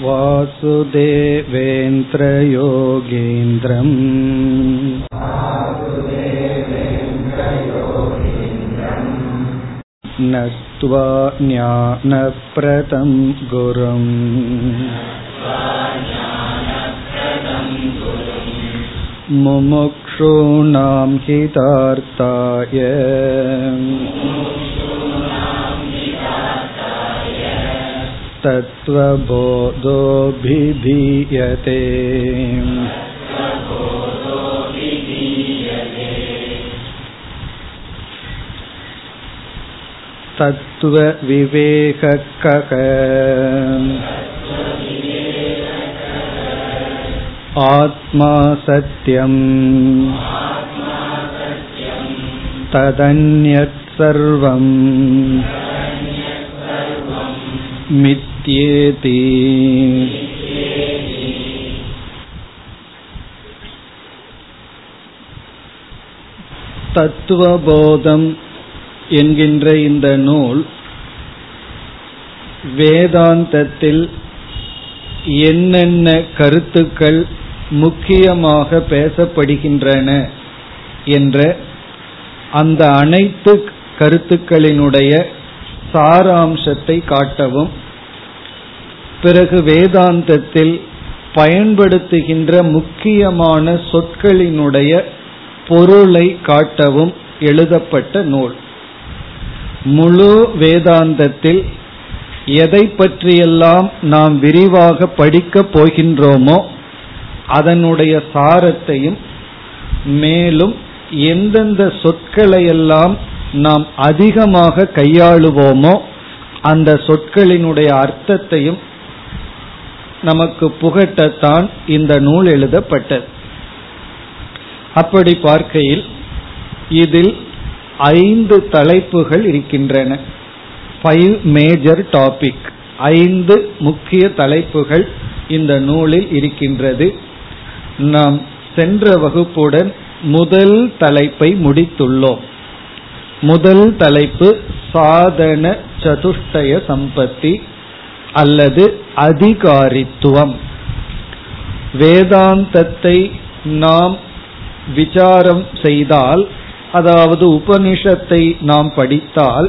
வாசுதேவேந்திர யோகேந்திரம் நத்வா ஞானப்ரதம் குரும். முமுக்ஷூனாம் ஹிதார்த்தாய தத்வபோதோபிதீயதே. தத்துவ விவேகக ஆத்மா சத்யம் ததன்யத் சர்வம் மித்யேதி. தத்துவபோதம் என்கின்ற இந்த நூல் வேதாந்தத்தில் என்னென்ன கருத்துக்கள் முக்கியமாக பேசப்படுகின்றன என்ற அந்த அனைத்து கருத்துக்களினுடைய சாராம்சத்தை காட்டவும், பிறகு வேதாந்தத்தில் பயன்படுத்துகின்ற முக்கியமான சொற்களினுடைய பொருளை காட்டவும் எழுதப்பட்ட நூல். முழு வேதாந்தத்தில் எதை பற்றியெல்லாம் நாம் விரிவாக படிக்கப் போகின்றோமோ அதனுடைய சாரத்தையும், மேலும் எந்தெந்த சொற்களையெல்லாம் நாம் அதிகமாக கையாளுவோமோ அந்த சொற்களினுடைய அர்த்தத்தையும் நமக்கு புகட்டத்தான் இந்த நூல் எழுதப்பட்டது. அப்படி பார்க்கையில் இதில் 5 தலைப்புகள் இருக்கின்றன. 5 மேஜர் டாபிக், 5 முக்கிய தலைப்புகள் இந்த நூலில் இருக்கின்றது. நாம் சென்ற வகுப்புடன் முதல் தலைப்பை முடித்துள்ளோம். முதல் தலைப்பு சாதன சதுஷ்டய சம்பத்தி அல்லது அதிகாரித்துவம். வேதாந்தத்தை நாம் விசாரம் செய்தால், அதாவது உபனிஷத்தை நாம் படித்தால்,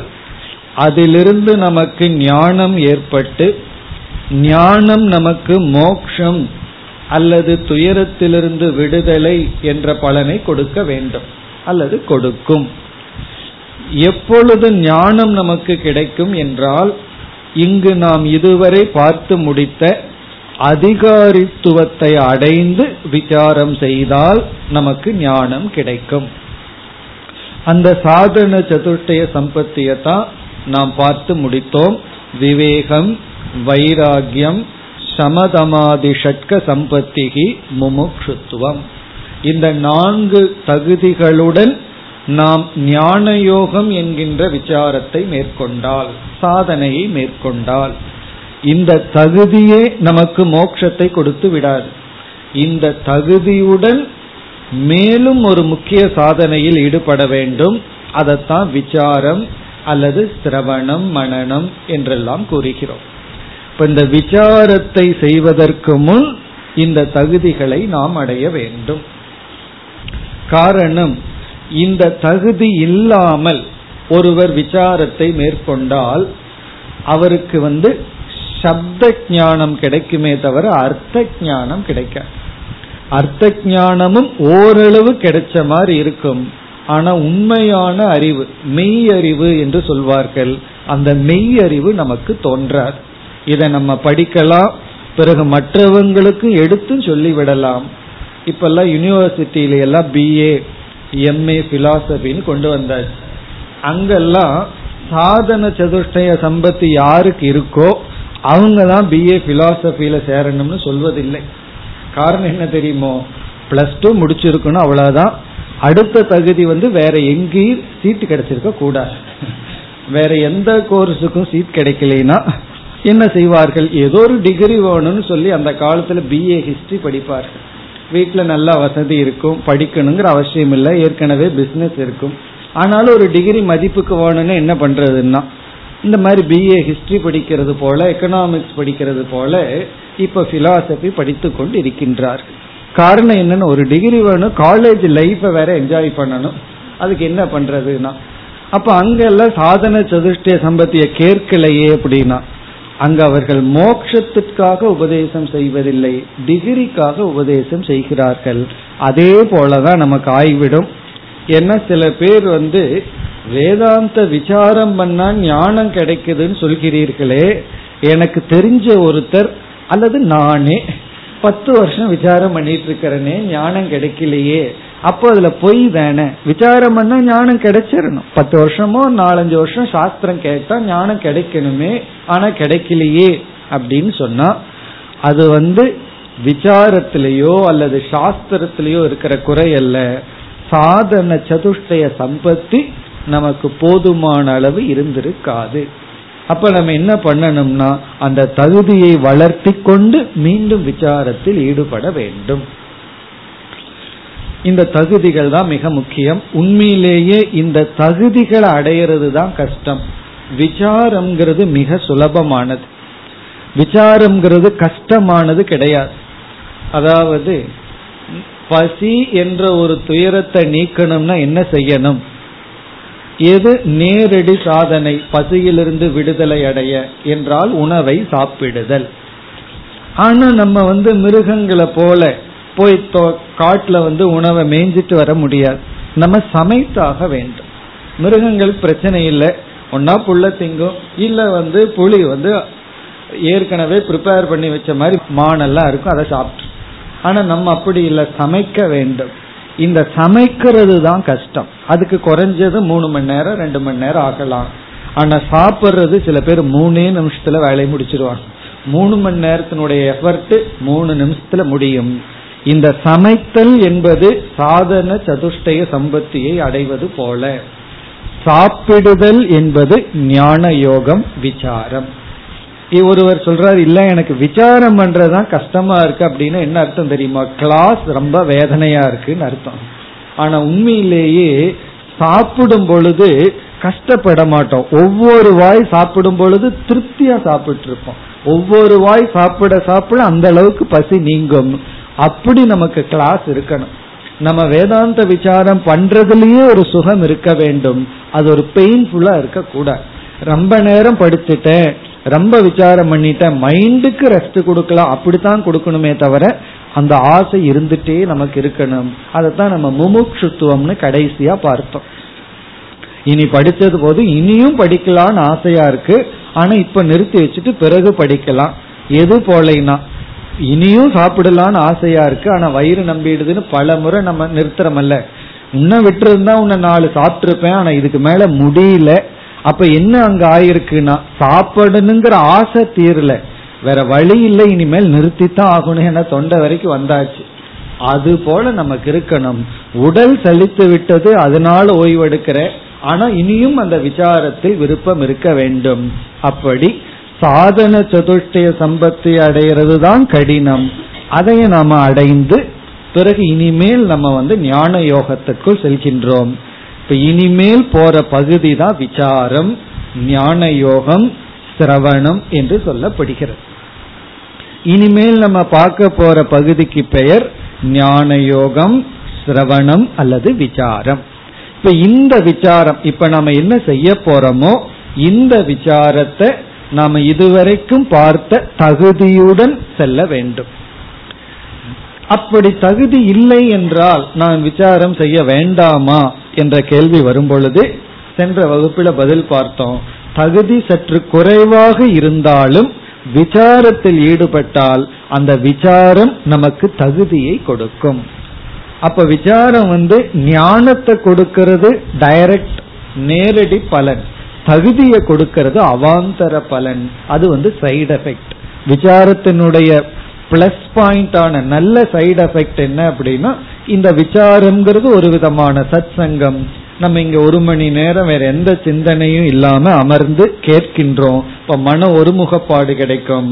அதிலிருந்து நமக்கு ஞானம் ஏற்பட்டு, ஞானம் நமக்கு மோக்ஷம் அல்லது துயரத்திலிருந்து விடுதலை என்ற பலனை கொடுக்க வேண்டும் அல்லது கொடுக்கும். எப்பொழுது ஞானம் நமக்கு கிடைக்கும் என்றால், இங்கு நாம் இதுவரை பார்த்து முடித்த அதிகாரித்துவத்தை அடைந்து விசாரம் செய்தால் நமக்கு ஞானம் கிடைக்கும். அந்த சாதன சதுர்டய சம்பத்தியை தான் நாம் பார்த்து முடித்தோம். விவேகம், வைராகியம், சமதமாதி ஷட்க சம்பத்திகி, முமுக்ஷுத்துவம், இந்த 4 தகுதிகளுடன் நாம் ஞானயோகம் என்கின்ற விசாரத்தை மேற்கொண்டால், சாதனையை மேற்கொண்டால், இந்த தகுதியே நமக்கு மோட்சத்தை கொடுத்து விடாது. இந்த தகுதியுடன் மேலும் ஒரு முக்கிய சாதனையில் ஈடுபட வேண்டும். அதைத்தான் விசாரம் அல்லது சிரவணம், மனனம் என்றெல்லாம் கூறுகிறோம். இப்ப இந்த விசாரத்தை செய்வதற்கு முன் இந்த தகுதிகளை நாம் அடைய வேண்டும். காரணம், இந்த தகுதி இல்லாமல் ஒருவர் விசாரத்தை மேற்கொண்டால் அவருக்கு சப்த ஞானம் கிடைக்குமே தவிர அர்த்த ஞானம் கிடைக்காது. அர்த்த ஞானமும் ஓரளவு கிடைச்ச மாதிரி இருக்கும், ஆனா உண்மையான அறிவு, மெய் அறிவு என்று சொல்வார்கள், அந்த மெய் அறிவு நமக்கு தோன்றாது. இதை நம்ம படிக்கலாம், பிறகு மற்றவங்களுக்கு எடுத்து சொல்லிவிடலாம். இப்பெல்லாம் யூனிவர்சிட்டியில எல்லாம் பிஏ, எம்ஏ பிலாசபின்னு கொண்டு வந்தாச்சு. அங்கெல்லாம் சாதன சதுஷ்டய சம்பத்தி யாருக்கு இருக்கோ அவங்கெல்லாம் பிஏ பிலாசபியில சேரணும்னு சொல்வதில்லை. காரணம் என்ன தெரியுமோ, பிளஸ் 2 முடிச்சிருக்கணும், அவ்வளவுதான். அடுத்த தகுதி வேற எங்கேயும் சீட் கிடைச்சிருக்க கூடாது. வேற எந்த கோர்ஸுக்கும் சீட் கிடைக்கலனா என்ன செய்வார்கள், ஏதோ ஒரு டிகிரி வேணும்னு சொல்லி அந்த காலத்துல பிஏ ஹிஸ்டரி படிப்பார்கள். வீட்டுல நல்ல வசதி இருக்கும், படிக்கணுங்கிற அவசியம் இல்லை, ஏற்கனவே பிசினஸ் இருக்கும். ஆனாலும் ஒரு டிகிரி மதிப்புக்கு வேணும்னு என்ன பண்றதுன்னா, இந்த மாதிரி பிஏ ஹிஸ்டரி படிக்கிறது போல, எக்கனாமிக்ஸ் படிக்கிறது போல இப்ப பிலாசபி படித்து கொண்டு இருக்கின்றார். காரணம் என்னன்னு, ஒரு டிகிரி வேணும், காலேஜ் லைஃபை வேற என்ஜாய் பண்ணணும், அதுக்கு என்ன பண்றதுன்னா அப்ப அங்கெல்லாம் சாதன சதுஷ்டய சம்பத்திய கேட்கலையே அப்படின்னா அங்க அவர்கள் மோட்சத்திற்காக உபதேசம் செய்வதில்லை, டிகிரிக்காக உபதேசம் செய்கிறார்கள். அதே போலதான் நமக்கு ஆய்விடும். ஏன்னா சில பேர் வேதாந்த விசாரம் பண்ணா ஞானம் கிடைக்குதுன்னு சொல்கிறீர்களே, எனக்கு தெரிஞ்ச ஒருத்தர் அல்லது நானே 10 வருஷம் விசாரம் பண்ணிட்டு இருக்கிறேனே ஞானம் கிடைக்கலையே, அப்போ அதுல போய் தானே விசாரம் பண்ணா ஞானம் கிடைச்சிடணும். 10 வருஷமோ 4-5 வருஷம் சாஸ்திரம் கேட்டா ஞானம் கிடைக்கணுமே, ஆனா கிடைக்கலையே அப்படின்னு சொன்னா அது விசாரத்திலேயோ அல்லது சாஸ்திரத்திலேயோ இருக்கிற குறை அல்ல, சாதன சதுஷ்டய சம்பத்தி நமக்கு போதுமான அளவு இருந்திருக்காது. அப்ப நம்ம என்ன பண்ணணும்னா அந்த தகுதியை வளர்த்தி கொண்டு மீண்டும் விசாரத்தில் ஈடுபட வேண்டும். இந்த தகுதிகள் தான் மிக முக்கியம். உண்மையிலேயே இந்த தகுதிகளை அடையிறது தான் கஷ்டம். விசாரம்ங்கிறது மிக சுலபமானது, விசாரம்ங்கிறது கஷ்டமானது கிடையாது. அதாவது பசி என்ற ஒரு துயரத்தை நீக்கணும்னா என்ன செய்யணும்? எது நேரடி சாதனை பசியிலிருந்து விடுதலை அடைய என்றால் உணவை சாப்பிடுதல். ஆனா நம்ம மிருகங்களை போல போய் காட்டுல உணவை மேய்ஞ்சிட்டு வர முடியாது, நம்ம சமைத்தாக வேண்டும். மிருகங்களுக்கு பிரச்சனை இல்லை, ஒன்னா புள்ள திங்கும், இல்ல புலி ஏற்கனவே ப்ரிப்பேர் பண்ணி வச்ச மாதிரி மானெல்லாம் இருக்கும், அதை சாப்பிட்டு. ஆனா நம்ம அப்படி இல்லை, சமைக்க வேண்டும். இந்த சமைக்கிறது தான் கஷ்டம். அதுக்கு குறைஞ்சது 3 மணி நேரம் 2 மணி நேரம் ஆகலாம். ஆனா சாப்பிட்றது சில பேர் 3 நிமிஷத்துல வேலையை முடிச்சிருவாங்க. 3 மணி நேரத்தினுடைய எஃபர்ட் 3 நிமிஷத்துல முடியும். இந்த சமைத்தல் என்பது சாதன சதுஷ்டய சம்பத்தியை அடைவது போல, சாப்பிடுதல் என்பது ஞான யோகம் விசாரம். ஒருவர் சொல்றாரு, இல்ல எனக்கு விசாரம் பண்றதுதான் கஷ்டமா இருக்கு அப்படின்னா என்ன அர்த்தம் தெரியுமா? கிளாஸ் ரொம்ப வேதனையா இருக்குன்னு அர்த்தம். ஆனா உண்மையிலேயே சாப்பிடும் பொழுது கஷ்டப்பட மாட்டோம். ஒவ்வொரு வாய் சாப்பிடும் பொழுது திருப்தியா சாப்பிட்டு இருப்போம். ஒவ்வொரு வாய் சாப்பிட சாப்பிட அந்த அளவுக்கு பசி நீங்கும். அப்படி நமக்கு கிளாஸ் இருக்கணும். நம்ம வேதாந்த விசாரம் பண்றதுலயே ஒரு சுகம் இருக்க வேண்டும். அது ஒரு பெயின்ஃபுல்லா இருக்க கூடாது. ரொம்ப நேரம் படுத்துட்டேன், ரொம்ப விசாரம் பண்ணிட்டேன், மைண்டுக்கு ரெஸ்ட் கொடுக்கலாம் அப்படித்தான் கொடுக்கணுமே தவிர அந்த ஆசை இருந்துட்டே நமக்கு இருக்கணும். அதைத்தான் நம்ம முமுட்சுத்துவம்னு கடைசியா பார்த்தோம். இனி படித்தது போது இனியும் படிக்கலாம்னு ஆசையா இருக்கு, ஆனா இப்ப நிறுத்தி வச்சுட்டு பிறகு படிக்கலாம். எது போலனா, இனியும் சாப்பிடலான்னு ஆசையா இருக்கு, ஆனா வயிறு நம்பிடுதுன்னு பல முறை நம்ம நிறுத்துறமல்ல. உன்ன விட்டு இருந்தா உன்னை 4 சாப்பிட்டுருப்பேன், ஆனா இதுக்கு மேல முடியல. அப்ப என்ன அங்க ஆயிருக்குன்னா, சாப்பிடணுங்கிற ஆசை தீரல, வேற வழி இல்லை, இனிமேல் நிறுத்தித்தான் ஆகணும், ஏன்னா தொண்டை வரைக்கும் வந்தாச்சு. அது போல நமக்கு இருக்கணும். உடல் சலித்து விட்டது, அதனால ஓய்வெடுக்கிற, ஆனா இனியும் அந்த விசாரத்தில் விருப்பம் இருக்க வேண்டும். அப்படி சாதன சதுஷ்டய சம்பத்தை அடைகிறது தான் கடினம். அதையே நாம அடைந்து பிறகு இனிமேல் நம்ம ஞான யோகத்துக்குள் செல்கின்றோம். இப்ப இனிமேல் போற பகுதி தான் விசாரம், ஞான யோகம், சிரவணம் என்று சொல்லப்படுகிறது. இனிமேல் நம்ம பார்க்க போற பகுதிக்கு பெயர் ஞான யோகம், சிரவணம் அல்லது விசாரம். இப்ப இந்த விசாரம், இப்ப நாம என்ன செய்ய போறோமோ இந்த விசாரத்தை நாம இதுவரைக்கும் பார்த்த தகுதியுடன் செல்ல வேண்டும். அப்படி தகுதி இல்லை என்றால் நான் விசாரம் செய்ய வேண்டாமா என்ற கேள்வி வரும்பொழுது சென்ற வகுப்பில பதில் பார்த்தோம். தகுதி சற்று குறைவாக இருந்தாலும் விசாரத்தில் ஈடுபட்டால் அந்த விசாரம் நமக்கு தகுதியை கொடுக்கும். அப்ப விசாரம் ஞானத்தை கொடுக்கிறது டைரக்ட், நேரடி பலன். தகுதியை கொடுக்கிறது அவாந்தர பலன், அது சைடு எஃபெக்ட். விசாரத்தினுடைய பிளஸ் பாயிண்டான நல்ல சைடு எஃபெக்ட் என்ன அப்படின்னா, இந்த விசாரம்ங்கிறது ஒரு விதமான சத் சங்கம். நம்ம இங்க 1 மணி நேரம் வேற எந்த சிந்தனையும் இல்லாம அமர்ந்து கேட்கின்றோம். இப்ப மன ஒருமுகப்பாடு கிடைக்கும்.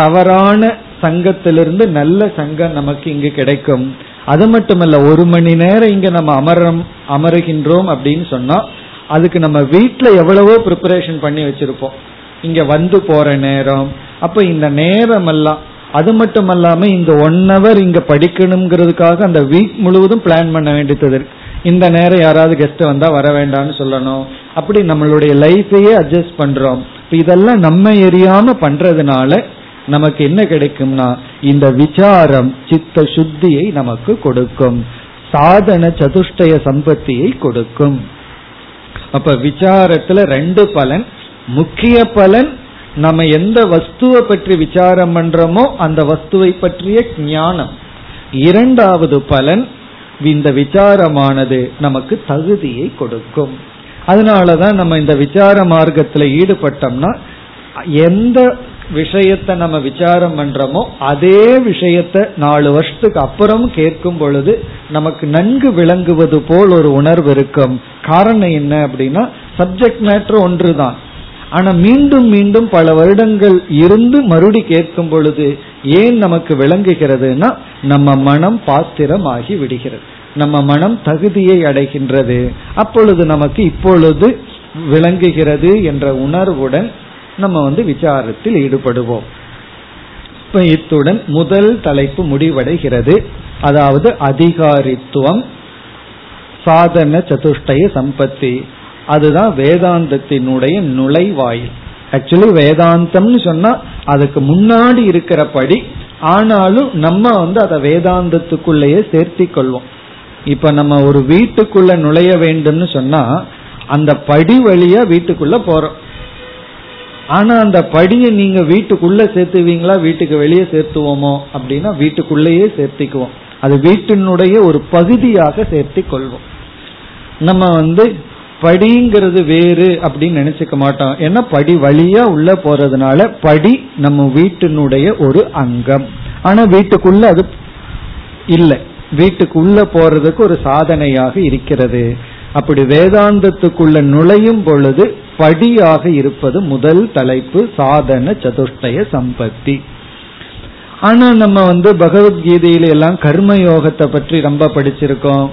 தவறான சங்கத்திலிருந்து நல்ல சங்கம் நமக்கு இங்கு கிடைக்கும். அது மட்டுமல்ல, 1 மணி நேரம் இங்க நம்ம அமருகின்றோம் அப்படின்னு சொன்னா அதுக்கு நம்ம வீட்டுல எவ்வளவோ ப்ரிப்பரேஷன் பண்ணி வச்சிருப்போம். இங்க போற நேரம் அப்ப இந்த நேரம் எல்லாம், அது மட்டும் அல்லாம இந்த 1 hour இங்க படிக்கணுங்கிறதுக்காக அந்த வீக் முழுவதும் பிளான் பண்ண வேண்டியது இருக்கு. இந்த நேரம் யாராவது கெஸ்ட் வந்தா வர வேண்டாம்னு சொல்லணும். அப்படி நம்மளுடைய லைஃபையே அட்ஜஸ்ட் பண்றோம். இதெல்லாம் நம்ம எரியாம பண்றதுனால நமக்கு என்ன கிடைக்கும்னா இந்த விசாரம் சித்த சுத்தியை நமக்கு கொடுக்கும், சாதன சதுஷ்டய சம்பத்தியை கொடுக்கும். அப்ப விசாரத்துல 2 பலன். முக்கிய பலன், நம்ம எந்த வஸ்துவை பற்றி விசாரம் பண்றோமோ அந்த வஸ்துவை பற்றிய ஞானம். இரண்டாவது பலன், இந்த விசாரமானது நமக்கு தகுதியை கொடுக்கும். அதனாலதான் நம்ம இந்த விசார மார்க்கத்துல ஈடுபட்டோம்னா எந்த விஷயத்தை நம்ம விசாரம் பண்றோமோ அதே விஷயத்த 4 வருஷத்துக்கு அப்புறம் கேட்கும் பொழுது நமக்கு நன்கு விளங்குவது போல் ஒரு உணர்வு இருக்கும். காரணம் என்ன அப்படின்னா, சப்ஜெக்ட் மேட்டர் ஒன்றுதான், ஆனா மீண்டும் மீண்டும் பல வருடங்கள் இருந்து மறுபடி கேட்கும் பொழுது ஏன் நமக்கு விளங்குகிறதுனா நம்ம மனம் பாத்திரமாகி விடுகிறது, நம்ம மனம் தகுதியை அடைகின்றது. அப்பொழுது நமக்கு இப்பொழுது விளங்குகிறது என்ற உணர்வுடன் நம்ம விசாரத்தில் ஈடுபடுவோம். இப்ப இத்துடன் முதல் தலைப்பு முடிவடைகிறது. அதாவது அதிகாரித்துவம், சாதன சதுஷ்டய சம்பத்தி. அதுதான் வேதாந்தத்தினுடைய நுழைவாயில். ஆக்சுவலி வேதாந்தம்னு சொன்னா அதுக்கு முன்னாடி இருக்கிற படி, ஆனாலும் நம்ம அதை வேதாந்தத்துக்குள்ளேயே சேர்த்தி கொள்வோம். இப்ப நம்ம ஒரு வீட்டுக்குள்ள நுழைய வேண்டும்னு சொன்னா அந்த படி வழியா வீட்டுக்குள்ள போறோம். ஆனா அந்த படியை நீங்க வீட்டுக்குள்ள சேர்த்துவீங்களா வீட்டுக்கு வெளியே சேர்த்துவோமோ அப்படின்னா வீட்டுக்குள்ளேயே சேர்த்திக்குவோம். அது வீட்டினுடைய ஒரு பகுதியாக சேர்த்தி கொள்வோம். நம்ம படிங்கிறது வேறு அப்படின்னு நினைச்சுக்க மாட்டோம். ஏன்னா படி வழியா உள்ள போறதுனால படி நம்ம வீட்டினுடைய ஒரு அங்கம். ஆனா வீட்டுக்குள்ள அது இல்லை, வீட்டுக்குள்ள போறதுக்கு ஒரு சாதனையாக இருக்கிறது. அப்படி வேதாந்தத்துக்குள்ள நுழையும் பொழுது படியாக இருப்பது முதல் தலைப்பு, சாதன சதுஷ்டய சம்பத்தி. ஆனா நம்ம பகவத்கீதையில எல்லாம் கர்மயோகத்தை பற்றி ரொம்ப படிச்சிருக்கோம்,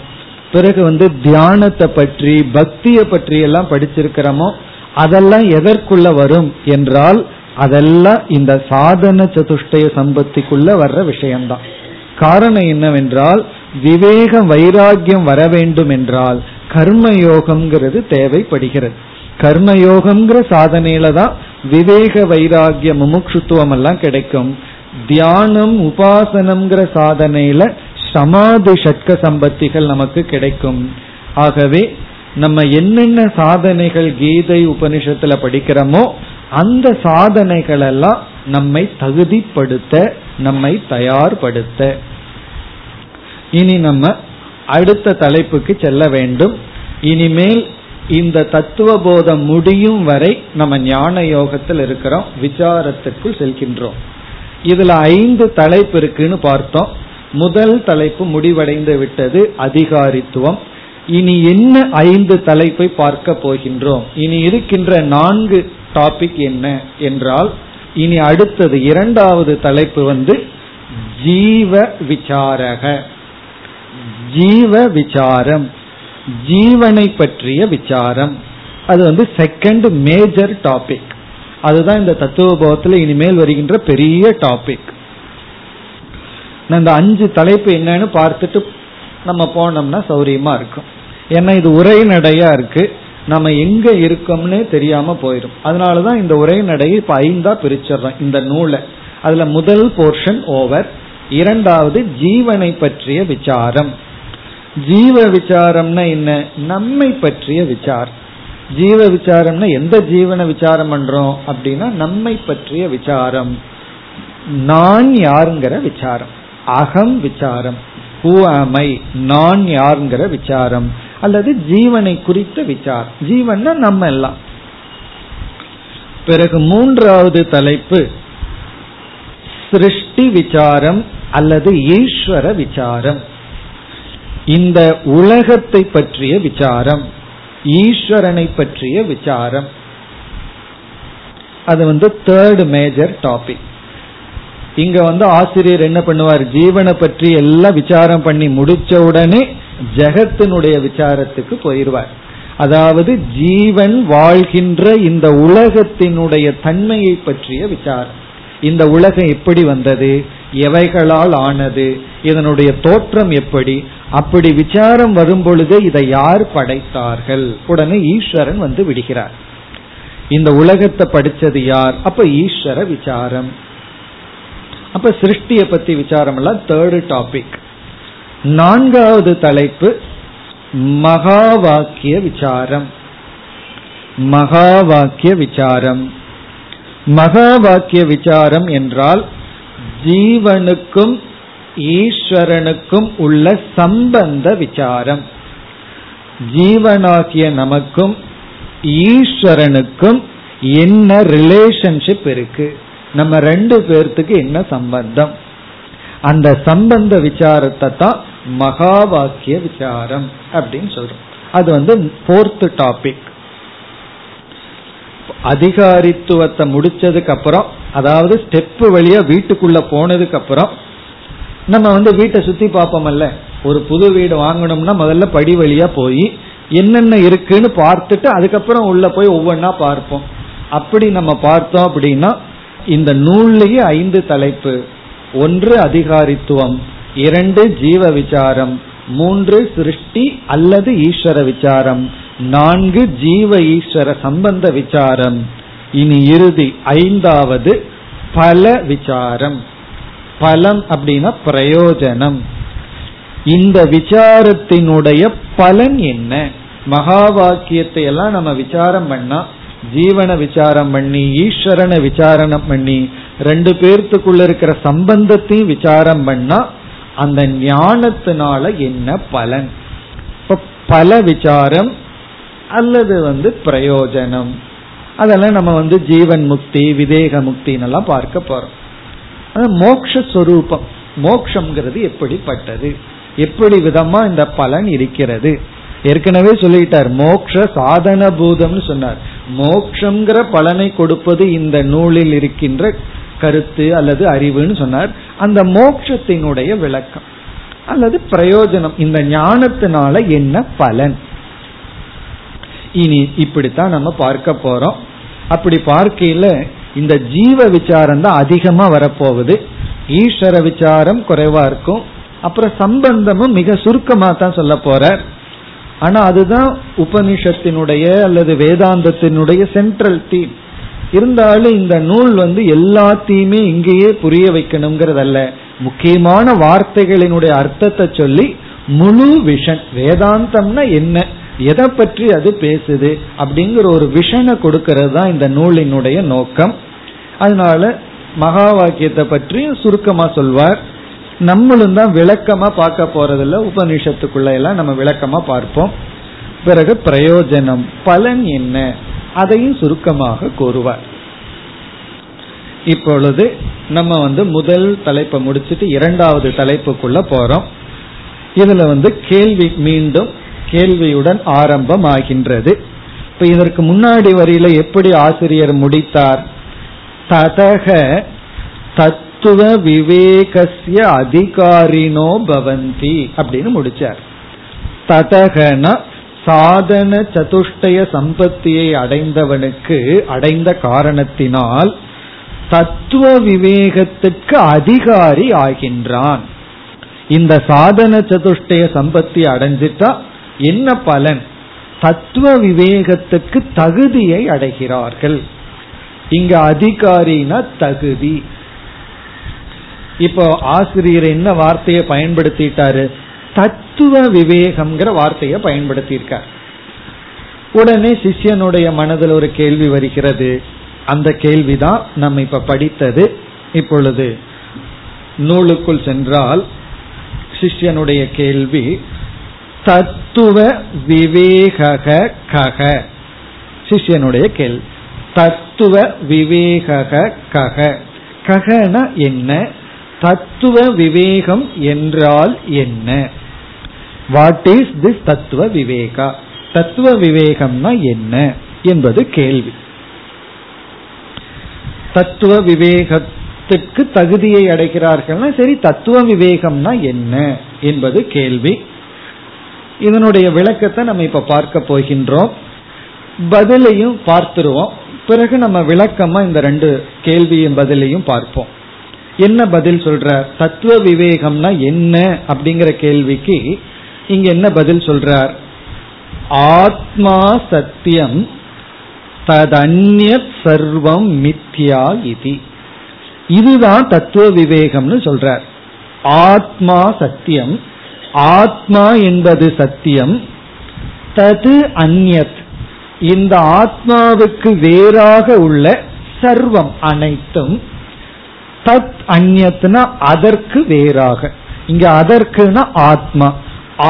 பிறகு தியானத்தை பற்றி பக்தியை பற்றி எல்லாம் படிச்சிருக்கிறோமோ, அதெல்லாம் எதற்குள்ள வரும் என்றால் அதெல்லாம் இந்த சாதன சதுஷ்டய சம்பத்திக்குள்ள வர்ற விஷயம்தான். காரணம் என்னவென்றால், விவேக வைராகியம் வர வேண்டும் என்றால் கர்மயோகம்ங்கிறது தேவைப்படுகிறது. கர்மயோகம்ங்கிற சாதனையில தான் விவேக வைராகிய முமுட்சுத்துவம் எல்லாம் கிடைக்கும். தியானம் உபாசனம்ங்கிற சாதனையில சமாதி ஷட்க சம்பத்திகள் நமக்கு கிடைக்கும். ஆகவே நம்ம என்னென்ன சாதனைகள் கீதை உபனிஷத்துல படிக்கிறோமோ அந்த சாதனைகள் எல்லாம் நம்மை தகுதிப்படுத்த, நம்மை தயார்படுத்த. இனி நம்ம அடுத்த தலைப்புக்கு செல்ல வேண்டும். இனிமேல் இந்த தத்துவ போதம் முடியும் வரை நம்ம ஞான யோகத்தில் இருக்கிறோம், விசாரத்திற்குள் செல்கின்றோம். இதுல 5 தலைப்பு இருக்குன்னு பார்த்தோம். முதல் தலைப்பு முடிவடைந்து விட்டது, அதிகாரித்துவம். இனி என்ன 5 தலைப்பை பார்க்க போகின்றோம்? இனி இருக்கின்ற 4 டாபிக் என்ன என்றால், இனி அடுத்தது 2வது தலைப்பு ஜீவ விசாரக, ஜீவ விசாரம், ஜீவனை பற்றிய விசாரம். அது செகண்ட் மேஜர் டாபிக். அதுதான் இந்த தத்துவபோதத்துல இனிமேல் வருகின்ற பெரிய டாபிக். இந்த 5 தலைப்பு என்னன்னு பார்த்துட்டு நம்ம போனோம்னா சௌரியமா இருக்கும். ஏன்னா இது உரைநடையா இருக்கு, நம்ம எங்க இருக்கோம்னே தெரியாம போயிடும். அதனாலதான் இந்த உரைநடையை இப்ப 5ஆ பிரிச்சிடறோம் இந்த நூலை. அதுல முதல் போர்ஷன் ஓவர். 2வது ஜீவனை பற்றிய விசாரம். ஜீவ விசாரம்னா என்ன? நம்மை பற்றிய விசாரம். ஜீவ விசாரம்னா எந்த ஜீவனை விசாரம் பண்றோம் அப்படின்னா நம்மை பற்றிய விசாரம். நான் யாருங்கிற விசாரம், அகம் விசாரம், ஹூஆமை, நான் யாருங்கிற விசாரம், அல்லது ஜீவனை குறித்த விசாரம். ஜீவன்னா நம்ம எல்லாம். பிறகு 3வது தலைப்பு சிருஷ்டி விசாரம் அல்லது ஈஸ்வர விசாரம். இந்த உலகத்தை பற்றிய விசாரம், ஈஸ்வரனை பற்றிய விசாரம். அது 3rd major topic. இங்க ஆசிரியர் என்ன பண்ணுவார்? ஜீவனை பற்றி எல்லாம் விசாரம் பண்ணி முடிச்ச உடனே ஜெகத்தினுடைய விசாரத்துக்கு போயிடுவார். அதாவது ஜீவன் வாழ்கின்ற இந்த உலகத்தினுடைய தன்மையை பற்றிய விசாரம். இந்த உலகம் எப்படி வந்தது, எவைகளால் ஆனது, இதனுடைய தோற்றம் எப்படி, அப்படி விசாரம் வரும் பொழுது இதை யார் படைத்தார்கள், உடனே ஈஸ்வரன் வந்து விடுகிறார். இந்த உலகத்தை படிச்சது யார், அப்ப ஈஸ்வர விசாரம். அப்ப சிருஷ்டிய பத்தி விசாரம் எல்லாம் தேர்டு டாபிக். நான்காவது தலைப்பு மகா வாக்கிய விசாரம். மகா வாக்கிய விசாரம், மகா வாக்கிய விசாரம் என்றால் ஜீவனுக்கும் ஈஸ்வரனுக்கும் உள்ள சம்பந்த விசாரம். ஜீவனாகிய நமக்கும் ஈஸ்வரனுக்கும் என்ன ரிலேஷன்ஷிப் இருக்கு, நம்ம ரெண்டு பேர்த்துக்கு என்ன சம்பந்தம், அந்த சம்பந்த விசாரத்தை தான் மகா வாக்கிய விசாரம் அப்படின்னு சொல்றோம். அது வந்து ஃபோர்த் டாபிக். அதிகாரித்துவத்தை முடிச்சதுக்கு அப்புறம், அதாவது ஸ்டெப்பு வழியா வீட்டுக்குள்ள போனதுக்கு அப்புறம், நம்ம வந்து வீட்டை சுத்தி பார்ப்போம்ல. ஒரு புது வீடு வாங்கணும்னா முதல்ல படி வழியா போய் என்னென்ன இருக்குன்னு பார்த்துட்டு அதுக்கப்புறம் உள்ள போய் ஒவ்வொன்னா பார்ப்போம். அப்படி நம்ம பார்த்தோம் அப்படின்னா இந்த நூல்லையே 5 தலைப்பு. ஒன்று அதிகாரித்துவம், 2 ஜீவ விசாரம், 3 சிருஷ்டி அல்லது ஈஸ்வர விசாரம், 4 ஜீவ ஈஸ்வர சம்பந்த விசாரம், இனி இறுதி 5வது பல விசாரம். பலம் அப்படின்னா பிரயோஜனம். இந்த விசாரத்தினுடைய பலன் என்ன? மகா வாக்கியத்தை எல்லாம் நம்ம விசாரம் பண்ணா, ஜீவன விசாரம் பண்ணி ஈஸ்வரனை விசாரணம் பண்ணி ரெண்டு பேர்த்துக்குள்ள இருக்கிற சம்பந்தத்தையும் விசாரம் பண்ணா அந்த ஞானத்தினால என்ன பலன்? இப்ப பல விசாரம் அல்லது வந்து பிரயோஜனம், அதெல்லாம் நம்ம வந்து ஜீவன் முக்தி விதேக முக்தின்னு எல்லாம் பார்க்க போறோம். மோக்ஷஸ்வரூபம், மோக்ஷங்கிறது எப்படிப்பட்டது, எப்படி விதமா இந்த பலன் இருக்கிறது. ஏற்கனவே சொல்லிட்டார் மோக்ஷ சாதன பூதம்னு சொன்னார். மோக்ஷங்கிற பலனை கொடுப்பது இந்த நூலில் இருக்கின்ற கருத்து அல்லது அறிவுன்னு சொன்னார். அந்த மோக்ஷத்தினுடைய விளக்கம் அல்லது பிரயோஜனம், இந்த ஞானத்தினால என்ன பலன், இனி இப்படித்தான் நம்ம பார்க்க போறோம். அப்படி பார்க்கையில இந்த ஜீவ விசாரம் தான் அதிகமா வரப்போகுது, ஈஸ்வர விசாரம் குறைவா இருக்கும், அப்புறம் சம்பந்தமும் மிக சுருக்கமா தான் சொல்ல போறார். ஆனா அதுதான் உபனிஷத்தினுடைய அல்லது வேதாந்தத்தினுடைய சென்ட்ரல் தீம். இருந்தாலும் இந்த நூல் வந்து எல்லாத்தையுமே இங்கேயே புரிய வைக்கணுங்கிறதல்ல, முக்கியமான வார்த்தைகளினுடைய அர்த்தத்தை சொல்லி முழு விஷன் வேதாந்தம்னா என்ன, எதை பற்றி அது பேசுது அப்படிங்கிற ஒரு விஷனை கொடுக்கறது தான் இந்த நூலினுடைய நோக்கம். அதனால மகா வாக்கியத்தை பற்றி சுருக்கமா சொல்வார். நம்மளும் தான் விளக்கமா பார்க்க போறதில்ல, உபநிஷத்துக்குள்ள எல்லாம் நம்ம விளக்கமா பார்ப்போம். பிறகு பிரயோஜனம் பலன் என்ன அதையும் சுருக்கமாக கூறுவார். இப்பொழுது நம்ம வந்து முதல் தலைப்பை முடிச்சுட்டு 2வது தலைப்புக்குள்ள போறோம். இதுல வந்து கேள்வி, மீண்டும் கேள்வியுடன் ஆரம்பம் ஆகின்றது. இப்ப இதற்கு முன்னாடி வரையில எப்படி ஆசிரியர் முடித்தார், ததக தத்துவ விவேகஸ்ய அதிகாரினோ பவந்தி அப்படின்னு முடிச்சார். ததகன சாதன சதுஷ்டய சம்பத்தியை அடைந்தவனுக்கு, அடைந்த காரணத்தினால் தத்துவ விவேகத்திற்கு அதிகாரி ஆகின்றான். இந்த சாதன சதுஷ்டய சம்பத்தி அடைஞ்சிட்டா என்ன பலன்? தத்துவ விவேகத்துக்கு தகுதியை அடைகிறார்கள். இங்க அதிகாரினா தகுதி. இப்போ ஆசிரியர் என்ன வார்த்தையை பயன்படுத்திட்டாரு, தத்துவ விவேகம்ங்கிற வார்த்தையை பயன்படுத்தியிருக்கார். உடனே சிஷ்யனுடைய மனதில் ஒரு கேள்வி வருகிறது. அந்த கேள்விதான் நம்ம இப்ப படித்தது. இப்பொழுது நூலுக்குள் சென்றால் சிஷ்யனுடைய கேள்வி, தத்துவ விவேகக கக. சிஷ்யனுடைய கேள்வி தத்துவ விவேகக கக. ககனா என்ன, தத்துவ விவேகம் என்றால் என்ன? வாட் இஸ் திஸ் தத்துவ விவேகா, தத்துவ விவேகம்னா என்ன என்பது கேள்வி. தத்துவ விவேகத்துக்கு தகுதியை அடைகிறார்கள்னா சரி, தத்துவ விவேகம்னா என்ன என்பது கேள்வி. இதனுடைய விளக்கத்தை நம்ம இப்ப பார்க்க போகின்றோம். பதிலையும் பார்த்துருவோம். பிறகு நம்ம விளக்கமா இந்த ரெண்டு கேள்வியின் பதிலையும் பார்ப்போம். என்ன பதில் சொல்ற? தத்துவ விவேகம்னா என்ன அப்படிங்கிற கேள்விக்கு இங்க என்ன பதில் சொல்றார்? ஆத்மா சத்தியம் ததன்யத் சர்வம் மித்யா இதி. இதுதான் தத்துவ விவேகம்னு சொல்றார். ஆத்மா சத்தியம், ஆத்மா என்பது சத்தியம். தது அந்யத், இந்த ஆத்மாவுக்கு வேறாக உள்ள சர்வம் அனைத்தும். தத் அந்யத்னா அதற்கு வேறாக. இங்க அதற்குனா ஆத்மா,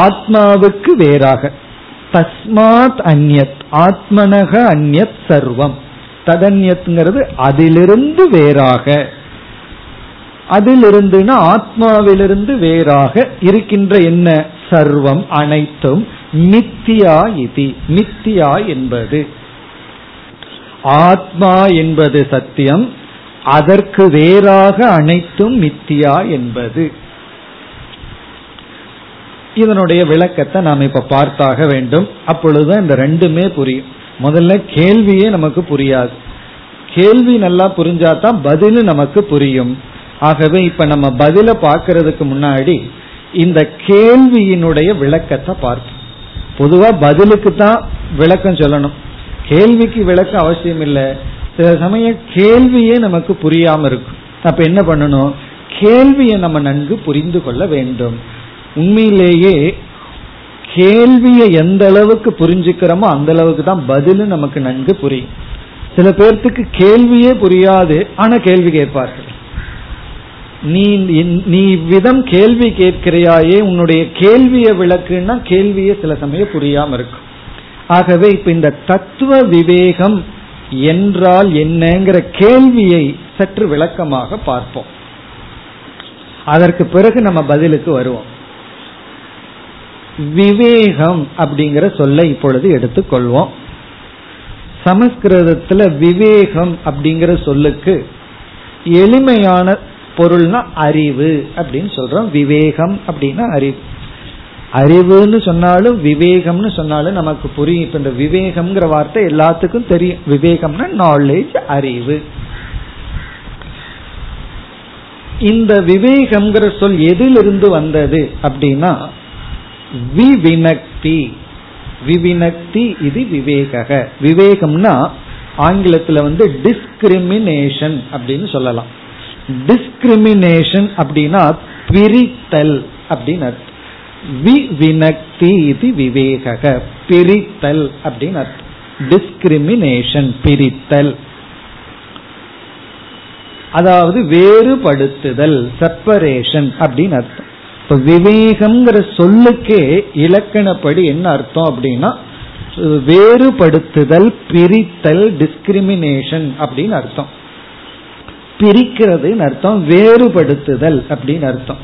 ஆத்மாவுக்கு வேறாக. தஸ்மாத் அந்யத், ஆத்மனக அந்யத் சர்வம். ததன்யத்ங்கிறது அதிலிருந்து வேறாக. அதிலிருந்துனா ஆத்மாவிலிருந்து வேறாக இருக்கின்ற என்ன சர்வம் அனைத்தும். மித்தியா இதி, மித்தியா என்பது, ஆத்மா என்பது சத்தியம், அதற்கு வேறாக அனைத்தும் மித்தியா என்பது. இதனுடைய விளக்கத்தை நாம் இப்ப பார்த்தாக வேண்டும். அப்பொழுதுதான் இந்த ரெண்டுமே புரியும். முதல்ல கேள்வியே நமக்கு புரியாது. கேள்வி நல்லா புரிஞ்சாதான் பதிலு நமக்கு புரியும். ஆகவே இப்ப நம்ம பதில பார்க்கறதுக்கு முன்னாடி இந்த கேள்வியினுடைய விளக்கத்தை பார்ப்போம். பொதுவா பதிலுக்கு தான் விளக்கம் சொல்லணும், கேள்விக்கு விளக்கம் அவசியம் இல்லை. சில சமயம் கேள்வியே நமக்கு புரியாம இருக்கும். அப்ப என்ன பண்ணணும்? கேள்வியை நம்ம நன்கு புரிந்து கொள்ள வேண்டும். உண்மையிலேயே கேள்வியை எந்த அளவுக்கு புரிஞ்சுக்கிறோமோ அந்த அளவுக்கு தான் பதிலு நமக்கு நன்கு புரியும். சில பேர்த்துக்கு கேள்வியே புரியாது, ஆனா கேள்வி கேட்பார்கள். நீ இவ்விதம் கேள்வி கேட்கிறையாயே, உன்னுடைய கேள்வியை விளக்குன்னா கேள்வியே சில சமயம் புரியாம இருக்கும். ஆகவே இப்ப இந்த தத்துவ விவேகம் என்றால் என்னங்கிற கேள்வியை சற்று விளக்கமாக பார்ப்போம். அதற்கு பிறகு நம்ம பதிலுக்கு வருவோம். விவேகம் அப்படிங்கிற சொல்லை இப்பொழுது எடுத்துக்கொள்வோம். சமஸ்கிருதத்துல விவேகம் அப்படிங்கிற சொல்லுக்கு எளிமையான பொருள்னா அறிவு அப்படின்னு சொல்றோம். விவேகம் அப்படின்னா அறிவு. அறிவுன்னு சொன்னாலும் விவேகம்னு சொன்னாலும் நமக்கு புரியும். இப்ப இந்த விவேகம்ங்கிற வார்த்தை எல்லாத்துக்கும் தெரியும். விவேகம்னா நாலேஜ், அறிவு. இந்த விவேகம்ங்கிற சொல் எதிலிருந்து வந்தது அப்படின்னா விவினக்தி. விவினக்தி இது விவேக. விவேகம்னா ஆங்கிலத்துல டிஸ்கிரிமினேஷன் அப்படின்னு சொல்லலாம். டிஸ்கிரிமினேஷன் அப்படின்னா பிரித்தல் அப்படின்னு அர்த்தம். விவினக்தி இது விவேக, பிரித்தல் அப்படின்னு அர்த்தம். டிஸ்கிரிமினேஷன், பிரித்தல், அதாவது வேறுபடுத்துதல், செப்பரேஷன் அப்படின்னு அர்த்தம். இப்ப விவேகம்ங்கிற சொல்லுக்கே இலக்கணப்படி என்ன அர்த்தம் அப்படின்னா வேறுபடுத்துதல், பிரித்தல், டிஸ்கிரிமினேஷன் அப்படின்னு அர்த்தம். பிரிக்கிறது அர்த்தம், வேறுபடுத்துதல் அப்படின்னு அர்த்தம்.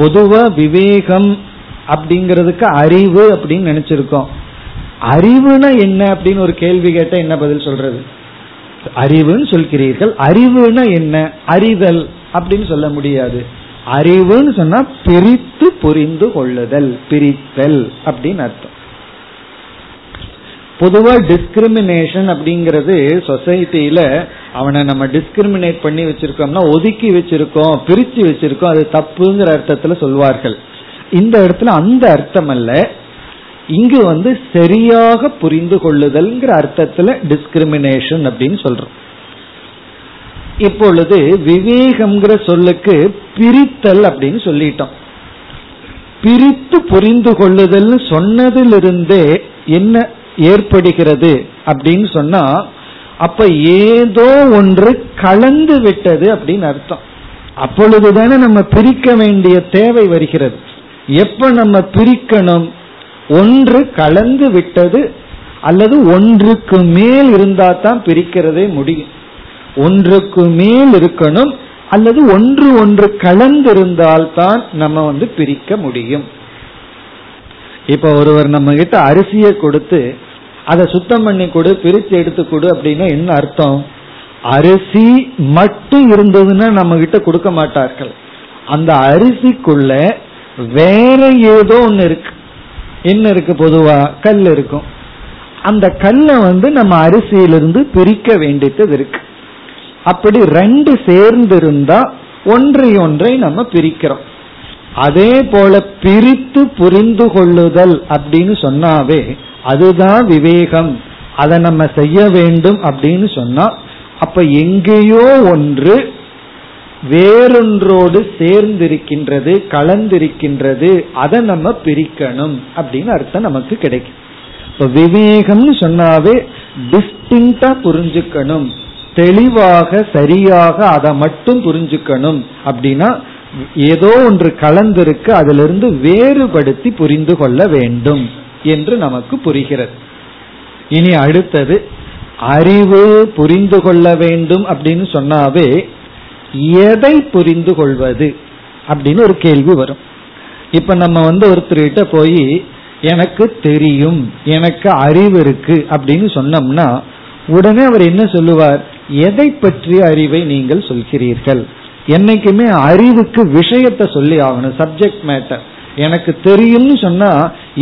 பொதுவா விவேகம் அப்படிங்கிறதுக்கு அறிவு அப்படின்னு நினைச்சிருக்கோம். அறிவுனா என்ன அப்படின்னு ஒரு கேள்வி கேட்டா என்ன பதில் சொல்றது? அறிவுன்னு சொல்கிறீர்கள், அறிவுனா என்ன? அறிதல் அப்படின்னு சொல்ல முடியாது. அறிவுன்னு சொன்னா பிரித்து புரிந்து கொள்ளுதல், பிரித்தல் அப்படின்னு அர்த்தம். பொதுவா டிஸ்கிரிமினேஷன் அப்படிங்கிறது சொசைட்டியில அவனை நம்ம டிஸ்கிரிமினேட் பண்ணி வச்சிருக்கோம்னா ஒதுக்கி வச்சிருக்கோம், பிரித்து வச்சிருக்கோம், அது தப்புங்கிற அர்த்தத்துல சொல்வார்கள். இந்த இடத்துல அந்த அர்த்தம் அல்ல. இங்கு சரியாக புரிந்து கொள்ளுதல்ங்கிற அர்த்தத்துல டிஸ்கிரிமினேஷன் அப்படின்னு சொல்றோம். இப்பொழுது விவேகம்ங்கிற சொல்லுக்கு பிரித்தல் அப்படின்னு சொல்லிட்டோம். பிரித்து புரிந்து கொள்ளுதல் சொன்னதிலிருந்தே என்ன ஏற்படுகிறது அப்படின்னு சொன்னா அப்ப ஏதோ ஒன்று கலந்து விட்டது அப்படின்னு அர்த்தம். அப்பொழுதுதானே நம்ம பிரிக்க வேண்டிய தேவை வருகிறது. எப்ப நம்ம பிரிக்கணும்? ஒன்று கலந்து விட்டது அல்லது ஒன்றுக்கு மேல் இருந்தா தான் பிரிக்கிறதே முடியும். ஒன்றுக்கு மேல் இருக்கணும் அல்லது ஒன்று ஒன்று கலந்திருந்தால்தான் நம்ம பிரிக்க முடியும். இப்ப ஒருவர் நம்ம கிட்ட அரிசியை கொடுத்து அதை சுத்தம் பண்ணி கொடு, பிரித்து எடுத்து கொடு அப்படின்னா என்ன அர்த்தம்? அரிசி மட்டும் இருந்ததுன்னா நம்ம கிட்ட கொடுக்க மாட்டார்கள். அந்த அரிசிக்குள்ள வேற ஏதோ ஒன்னு இருக்கு. என்ன இருக்கு? பொதுவா கல் இருக்கும். அந்த கல்லை வந்து நம்ம அரிசியிலிருந்து பிரிக்க வேண்டியது இருக்கு. அப்படி ரெண்டு சேர்ந்திருந்தா ஒன்றை ஒன்றை நம்ம பிரிக்கிறோம். அதே போல பிரித்து புரிந்து கொள்ளுதல் அப்படின்னு சொன்னாவே அதுதான் விவேகம். அதை நம்ம செய்ய வேண்டும் அப்படின்னு சொன்னா அப்ப எங்கேயோ ஒன்று வேறொன்றோடு சேர்ந்திருக்கின்றது, கலந்திருக்கின்றது, அதை நம்ம பிரிக்கணும் அப்படின்னு அர்த்தம் நமக்கு கிடைக்கும். இப்ப விவேகம்னு சொன்னாவே டிஸ்டிங்க்டா புரிஞ்சுக்கணும், தெளிவாக சரியாக அதை மட்டும் புரிஞ்சுக்கணும். அப்படின்னா ஏதோ ஒன்று கலந்திருக்கு, அதிலிருந்து வேறுபடுத்தி புரிந்து கொள்ள வேண்டும் என்று நமக்கு புரிகிறது. இனி அடுத்தது அறிவு புரிந்து கொள்ள வேண்டும் அப்படின்னு சொன்னாவே எதை புரிந்து கொள்வது அப்படின்னு ஒரு கேள்வி வரும். இப்ப நம்ம வந்து ஒருத்தர்கிட்ட போய் எனக்கு தெரியும், எனக்கு அறிவு இருக்கு அப்படின்னு சொன்னோம்னா உடனே அவர் என்ன சொல்லுவார்? எதை பற்றிய அறிவை நீங்கள் சொல்கிறீர்கள்? என்னைக்குமே அறிவுக்கு விஷயத்தை சொல்லி ஆகணும், சப்ஜெக்ட் மேட்டர். எனக்கு தெரியும்னு சொன்னா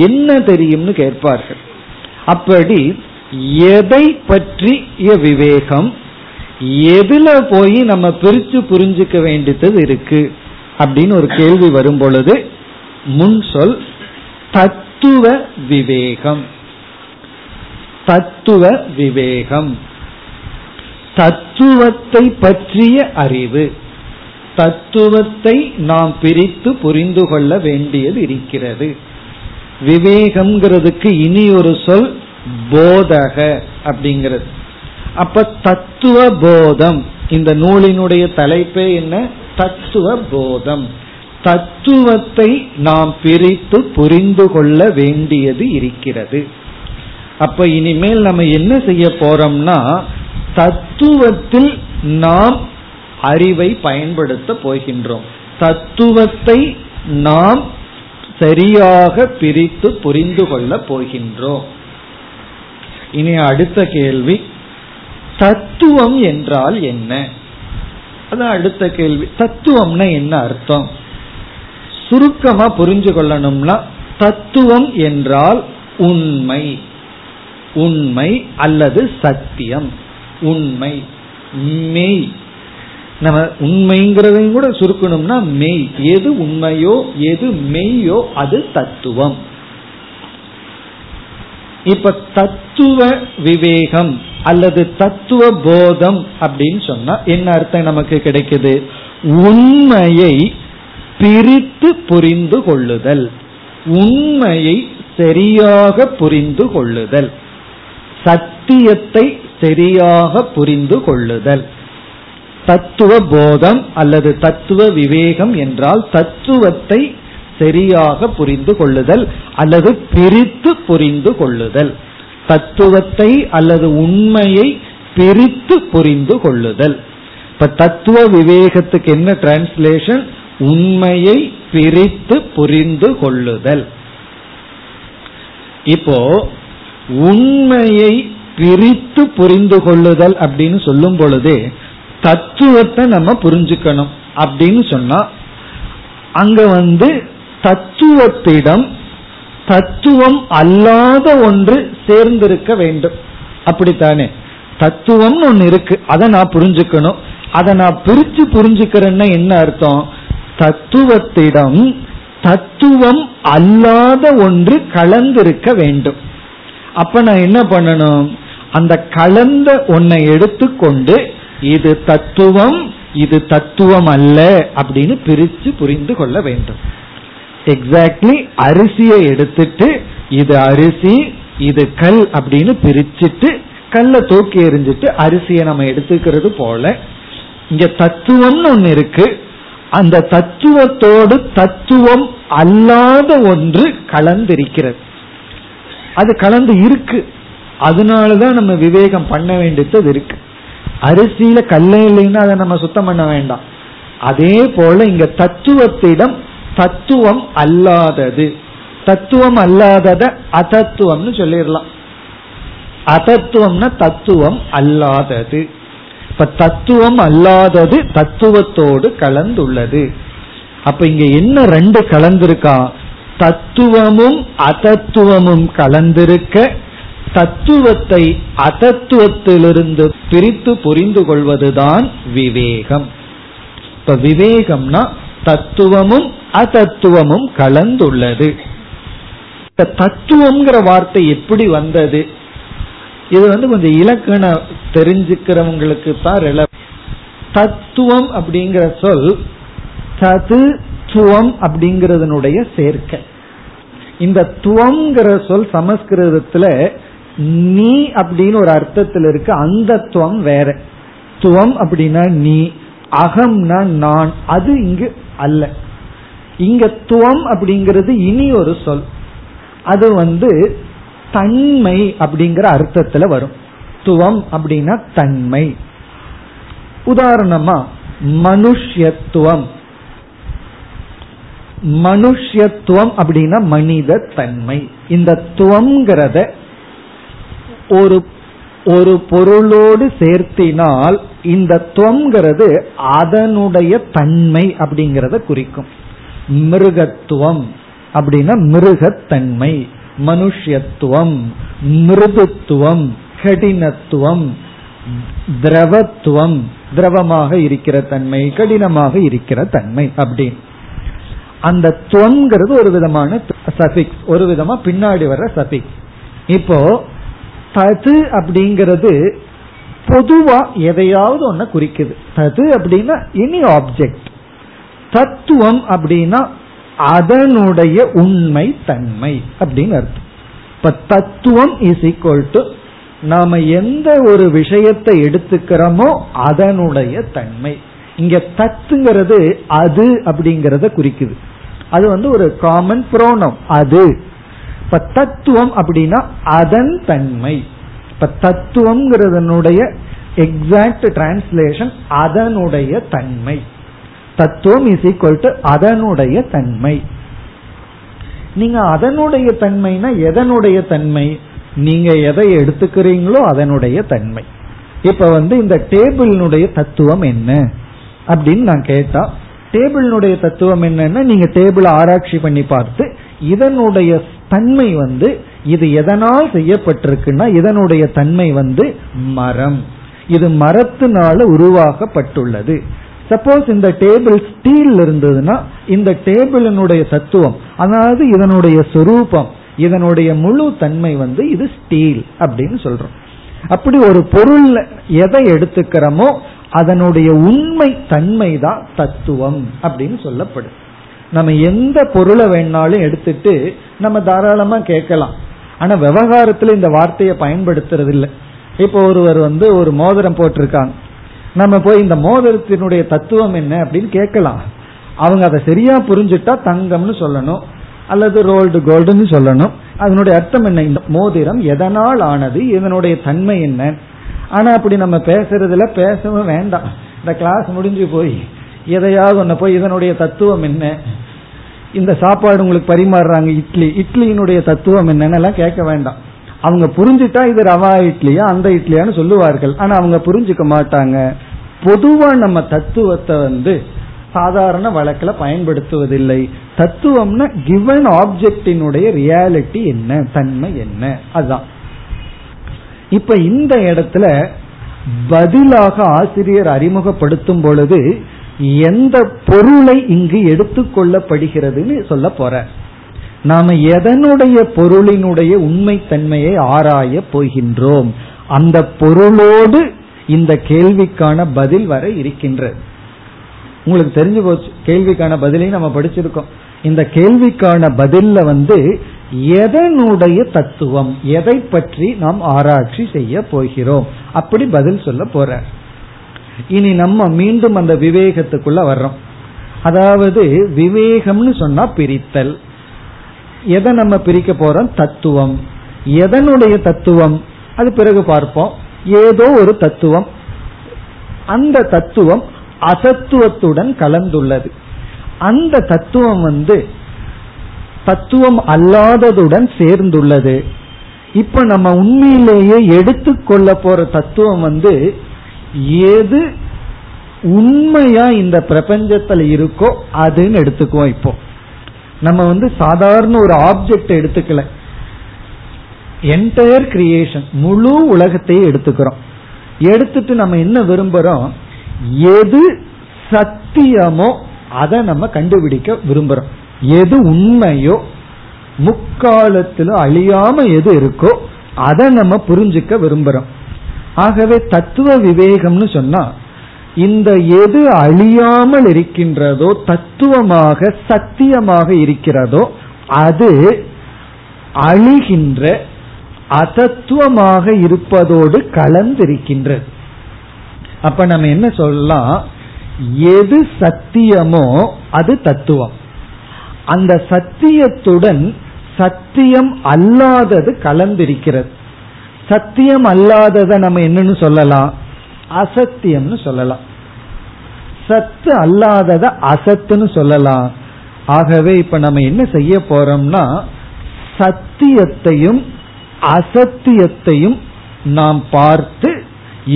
என்ன தெரியும்னு கேட்பார்கள். அப்படி எதை பற்றிய விவேகம், எதுல போய் நம்ம பிரிச்சு புரிஞ்சுக்க வேண்டியது இருக்கு அப்படின்னு ஒரு கேள்வி வரும் பொழுது முன் சொல் தத்துவ விவேகம். தத்துவ விவேகம், தத்துவத்தை பற்றிய அறிவு, தத்துவத்தை நாம் பிரித்து புரிந்து கொள்ள வேண்டியது இருக்கிறது. விவேகம்ங்கிறதுக்கு இனி ஒரு சொல் போதக அப்படிங்கிறது. அப்ப தத்துவ போதம், இந்த நூலினுடைய தலைப்பே என்ன? தத்துவ போதம். தத்துவத்தை நாம் பிரித்து புரிந்து கொள்ள வேண்டியது இருக்கிறது. அப்ப இனிமேல் நம்ம என்ன செய்ய போறோம்னா தத்துவத்தில் நாம் அறிவை பயன்படுத்த போகின்றோம். தத்துவத்தை நாம் சரியாக பிரித்து புரிந்து கொள்ள போகின்றோம். இனி அடுத்த கேள்வி தத்துவம் என்றால் என்ன? அதான் அடுத்த கேள்வி. தத்துவம்னா என்ன அர்த்தம்? சுருக்கமா புரிஞ்சு கொள்ளணும்னா தத்துவம் என்றால் உண்மை, உண்மை அல்லது சத்தியம், உண்மை, மெய். நம்ம உண்மைங்கிறதையும் கூட சுருக்கணும்னா மெய். எது உண்மையோ எது மெய்யோ அது தத்துவம். இப்ப தத்துவ விவேகம் அல்லது தத்துவ போதம் அப்படின்னு சொன்னா என்ன அர்த்தம் நமக்கு கிடைக்குது? உண்மையை பிரித்து புரிந்து கொள்ளுதல், உண்மையை சரியாக புரிந்து கொள்ளுதல், சத்தியத்தை சரியாக புரிந்து கொள்ளுதல். தத்துவ போதம் அல்லது தத்துவ விவேகம் என்றால் தத்துவத்தை சரியாக புரிந்து கொள்ளுதல் அல்லது பிரித்து புரிந்து கொள்ளுதல், தத்துவத்தை அல்லது உண்மையை பிரித்து புரிந்து கொள்ளுதல். இப்ப தத்துவ விவேகத்துக்கு என்ன டிரான்ஸ்லேஷன்? உண்மையை பிரித்து புரிந்து கொள்ளுதல். இப்போ உண்மையை பிரித்து புரிந்து கொள்ளுதல் அப்படின்னு சொல்லும் பொழுதே தத்துவத்தை நம்ம புரிஞ்சுக்கணும் அப்படின்னு சொன்னா அங்க வந்து தத்துவத்திடம் தத்துவம் அல்லாத ஒன்று சேர்ந்திருக்க வேண்டும். அப்படித்தானே? தத்துவம்னு ஒன்று இருக்கு, அதை நான் புரிஞ்சுக்கணும். அதை நான் பிரிச்சு புரிஞ்சுக்கிறேன்னா என்ன அர்த்தம்? தத்துவத்திடம் தத்துவம் அல்லாத ஒன்று கலந்திருக்க வேண்டும். அப்ப நான் என்ன பண்ணணும்? அந்த கலந்த ஒன்றை எடுத்துக்கொண்டு இது தத்துவம், இது தத்துவம் அல்ல அப்படின்னு பிரிச்சு புரிந்து கொள்ள வேண்டும். எக்ஸாக்ட்லி அரிசியை எடுத்துட்டு இது அரிசி இது கல் அப்படின்னு பிரிச்சுட்டு கல்லை தூக்கி எறிஞ்சிட்டு அரிசியை நம்ம எடுத்துக்கிறது போல, இங்க தத்துவம்னு ஒன்னு இருக்கு, அந்த தத்துவத்தோடு தத்துவம் அல்லாத ஒன்று கலந்திருக்கிறது. அது கலந்து இருக்கு, அதனாலதான் நம்ம விவேகம் பண்ண வேண்டியது இருக்கு. அரிசியில கல்லே இல்லைன்னா அதை நம்ம சுத்தம் பண்ண வேண்டாம். அதே போல இங்க தத்துவத்திடம் தத்துவம் அல்லாதது, தத்துவம் அல்லாதத அதத்துவம்னு சொல்லிடலாம். அதத்துவம்னா தத்துவம் அல்லாதது. இப்ப தத்துவம் அல்லாதது தத்துவத்தோடு கலந்துள்ளது. அப்ப இங்க என்ன ரெண்டு கலந்திருக்கா? தத்துவமும் அதத்துவமும் கலந்திருக்க, தத்துவத்தை அதத்துவத்திலிருந்து பிரித்து புரிந்து கொள்வதுதான் விவேகம். இப்ப விவேகம்னா தத்துவமும் அதத்துவமும் கலந்துள்ளது. தத்துவம்ங்கிற வார்த்தை எப்படி வந்தது? இது கொஞ்சம் இலக்கண தெரிஞ்சுக்கிறவங்களுக்கு தான். தத்துவம் அப்படிங்கிற சொல் தத்துவம் அப்படிங்கறதனுடைய சேர்க்கை. இந்த துவங்கிற சொல் சமஸ்கிருதத்துல நீ அப்படின்னு ஒரு அர்த்தத்தில் இருக்கு. அந்த துவம் வேற. துவம் அப்படின்னா நீ, அகம்னா நான். அது இங்கு அல்ல. இங்க துவம் அப்படிங்கிறது இனி ஒரு சொல். அது தன்மை அப்படிங்கிற அர்த்தத்துல வரும். துவம் அப்படின்னா தன்மை. உதாரணமா மனுஷ்யத்துவம். மனுஷ்யத்துவம் அப்படின்னா மனித தன்மை. இந்த துவம்ங்கிறத ஒரு பொருளோடு சேர்த்தினால் இந்த துவம்ங்கிறது அதனுடைய தன்மை அப்படிங்கறத குறிக்கும். மிருகத்துவம் அப்படின்னா மிருகத்தன்மை. மனுஷ்யத்துவம், மிருதுத்துவம், கடினத்துவம், திரவத்துவம், திரவமாக இருக்கிற தன்மை, கடினமாக இருக்கிற தன்மை அப்படின்னு. அந்த துவங்கிறது ஒரு விதமான சஃபிக்ஸ், ஒரு விதமா பின்னாடி வர்ற சஃபிக்ஸ். இப்போ தது அப்படிங்கிறது பொதுவா எதையாவது ஒன்ன குறிக்குது. தது அப்படின்னா எனி ஆப்ஜெக்ட். தத்துவம் அப்படின்னா அதனுடைய உண்மை தன்மை அப்படின்னு அர்த்தம். இப்ப தத்துவம் இஸ் ஈக்வல் டு நாம எந்த ஒரு விஷயத்தை எடுத்துக்கிறோமோ அதனுடைய தன்மை. இங்க தத்துங்கிறது அது அப்படிங்கறத குறிக்குது. அது ஒரு காமன் புரோனம் அது. இப்ப தத்துவம் அப்படின்னா அதன் தன்மை. இப்ப தத்துவம்ங்கிறதனுடைய எக்ஸாக்ட் டிரான்ஸ்லேஷன் அதனுடைய தன்மை. தத்துவம் இஸ் ஈக்வல் டு அதனுடைய தன்மை. நீங்க அதனுடைய தன்மைனா எதனுடைய தன்மை? நீங்க எதை எடுத்துக்கிறீங்களோ அதனுடைய தன்மை. இப்ப இந்த டேபிளினுடைய தத்துவம் என்ன அப்படின்னு நான் கேட்டா, டேபிளினுடைய தத்துவம் என்னன்னா நீங்க டேபிள ஆராய்ச்சி பண்ணி பார்த்து இதனுடைய தன்மை இது எதனால் செய்யப்பட்டிருக்குன்னா இதனுடைய தன்மை மரம். இது மரத்தினால உருவாக்கப்பட்டுள்ளது. சப்போஸ் இந்த டேபிள் ஸ்டீல் இருந்ததுன்னா இந்த டேபிளினுடைய தத்துவம், அதாவது இதனுடைய சொரூபம், இதனுடைய முழு தன்மை இது ஸ்டீல் அப்படின்னு சொல்றோம். அப்படி ஒரு பொருள் எதை எடுத்துக்கிறோமோ அதனுடைய உண்மை தன்மை தான் தத்துவம் அப்படின்னு சொல்லப்படும். நம்ம எந்த பொருளை வேணாலும் எடுத்துட்டு நம்ம தாராளமா கேட்கலாம். ஆனா விவகாரத்துல இந்த வார்த்தையை பயன்படுத்துறது இல்லை. இப்போ ஒருவர் ஒரு மோதிரம் போட்டிருக்காங்க. நம்ம போய் இந்த மோதிரத்தினுடைய தத்துவம் என்ன அப்படின்னு கேட்கலாம். அவங்க அதை சரியா புரிஞ்சுட்டா தங்கம்னு சொல்லணும் அல்லது ரோல்டு கோல்டுன்னு சொல்லணும். அதனுடைய அர்த்தம் என்ன, இந்த மோதிரம் எதனால் ஆனது, இதனுடைய தன்மை என்ன. ஆனா அப்படி நம்ம பேசுறதுல பேசவும் வேண்டாம். இந்த கிளாஸ் முடிஞ்சு போய் எதையாவது ஒன்ன போய் இதனுடைய தத்துவம் என்ன, இந்த சாப்பாடு உங்களுக்கு பரிமாறுறாங்க இட்லி, இட்லியினுடைய தத்துவம் என்னன்னெல்லாம் கேட்க வேண்டாம். அவங்க புரிஞ்சுட்டா இது ரவா இட்லியா அந்த இட்லியான்னு சொல்லுவார்கள். ஆனா அவங்க புரிஞ்சுக்க மாட்டாங்க. பொதுவா நம்ம தத்துவத்தை சாதாரண வழக்கில் பயன்படுத்துவதில்லை. தத்துவம்னா கிவன் ஆப்ஜெக்டினுடைய ரியாலிட்டி என்ன, தன்மை என்ன, அதுதான். இப்ப இந்த இடத்துல பதிலாக ஆசிரியர் அறிமுகப்படுத்தும் பொழுது எந்த பொருளை இங்கு எடுத்துக்கொள்ளப்படுகிறதுன்னு சொல்ல போற. நாம எதனுடைய பொருளினுடைய உண்மை தன்மையை ஆராய போகின்றோம். அந்த பொருளோடு இந்த கேள்விக்கான பதில் வர இருக்கின்றது. உங்களுக்கு தெரிஞ்சு போச்சு, கேள்விக்கான பதிலையும் நம்ம படிச்சிருக்கோம். இந்த கேள்விக்கான பதில்ல எதனுடைய தத்துவம், எதை பற்றி நாம் ஆராய்ச்சி செய்ய போகிறோம், அப்படி பதில் சொல்ல போற. இனி நம்ம மீண்டும் அந்த விவேகத்துக்குள்ள வர்றோம். அதாவது விவேகம்னு சொன்னா பிரித்தல். எதை நம்ம பிரிக்க போறோம்? தத்துவம். எதனுடைய தத்துவம் அது பிறகு பார்ப்போம். ஏதோ ஒரு தத்துவம், அந்த தத்துவம் அசத்துவத்துடன் கலந்துள்ளது. அந்த தத்துவம் தத்துவம் அல்லாததுடன் சேர்ந்துள்ளது. இப்ப நம்ம உண்மையிலேயே எடுத்துக்கொள்ள போற தத்துவம் எது உண்மையா இந்த பிரபஞ்சத்துல இருக்கோ அதுன்னு எடுத்துக்குவோம். இப்போ நம்ம சாதாரண ஒரு ஆப்ஜெக்ட் எடுத்துக்கல. என்டையர் கிரியேஷன், முழு உலகத்தையே எடுத்துக்கிறோம். எடுத்துட்டு நம்ம என்ன விரும்புறோம், எது சத்தியமோ அதை நம்ம கண்டுபிடிக்க விரும்புறோம். எது உண்மையோ, முக்காலத்திலும் அழியாம எது இருக்கோ அதை நம்ம புரிஞ்சுக்க விரும்புறோம். ஆகவே தத்துவ விவேகம்னு சொன்னா இந்த எது அழியாமல் இருக்கின்றதோ, தத்துவமாக சத்தியமாக இருக்கிறதோ, அது அழிகின்ற அதத்துவமாக இருப்பதோடு கலந்திருக்கின்றது. அப்ப நம்ம என்ன சொல்லலாம், எது சத்தியமோ அது தத்துவம், அந்த சத்தியத்துடன் சத்தியம் அல்லாதது கலந்திருக்கிறது. சத்தியம் அல்லாததை நம்ம என்னன்னு சொல்லலாம், அசத்தியம்னு சொல்லலாம். சத்து அல்லாததை அசத்துன்னு சொல்லலாம். ஆகவே இப்ப நம்ம என்ன செய்ய போறோம்னா, சத்தியத்தையும் அசத்தியத்தையும் நாம் பார்த்து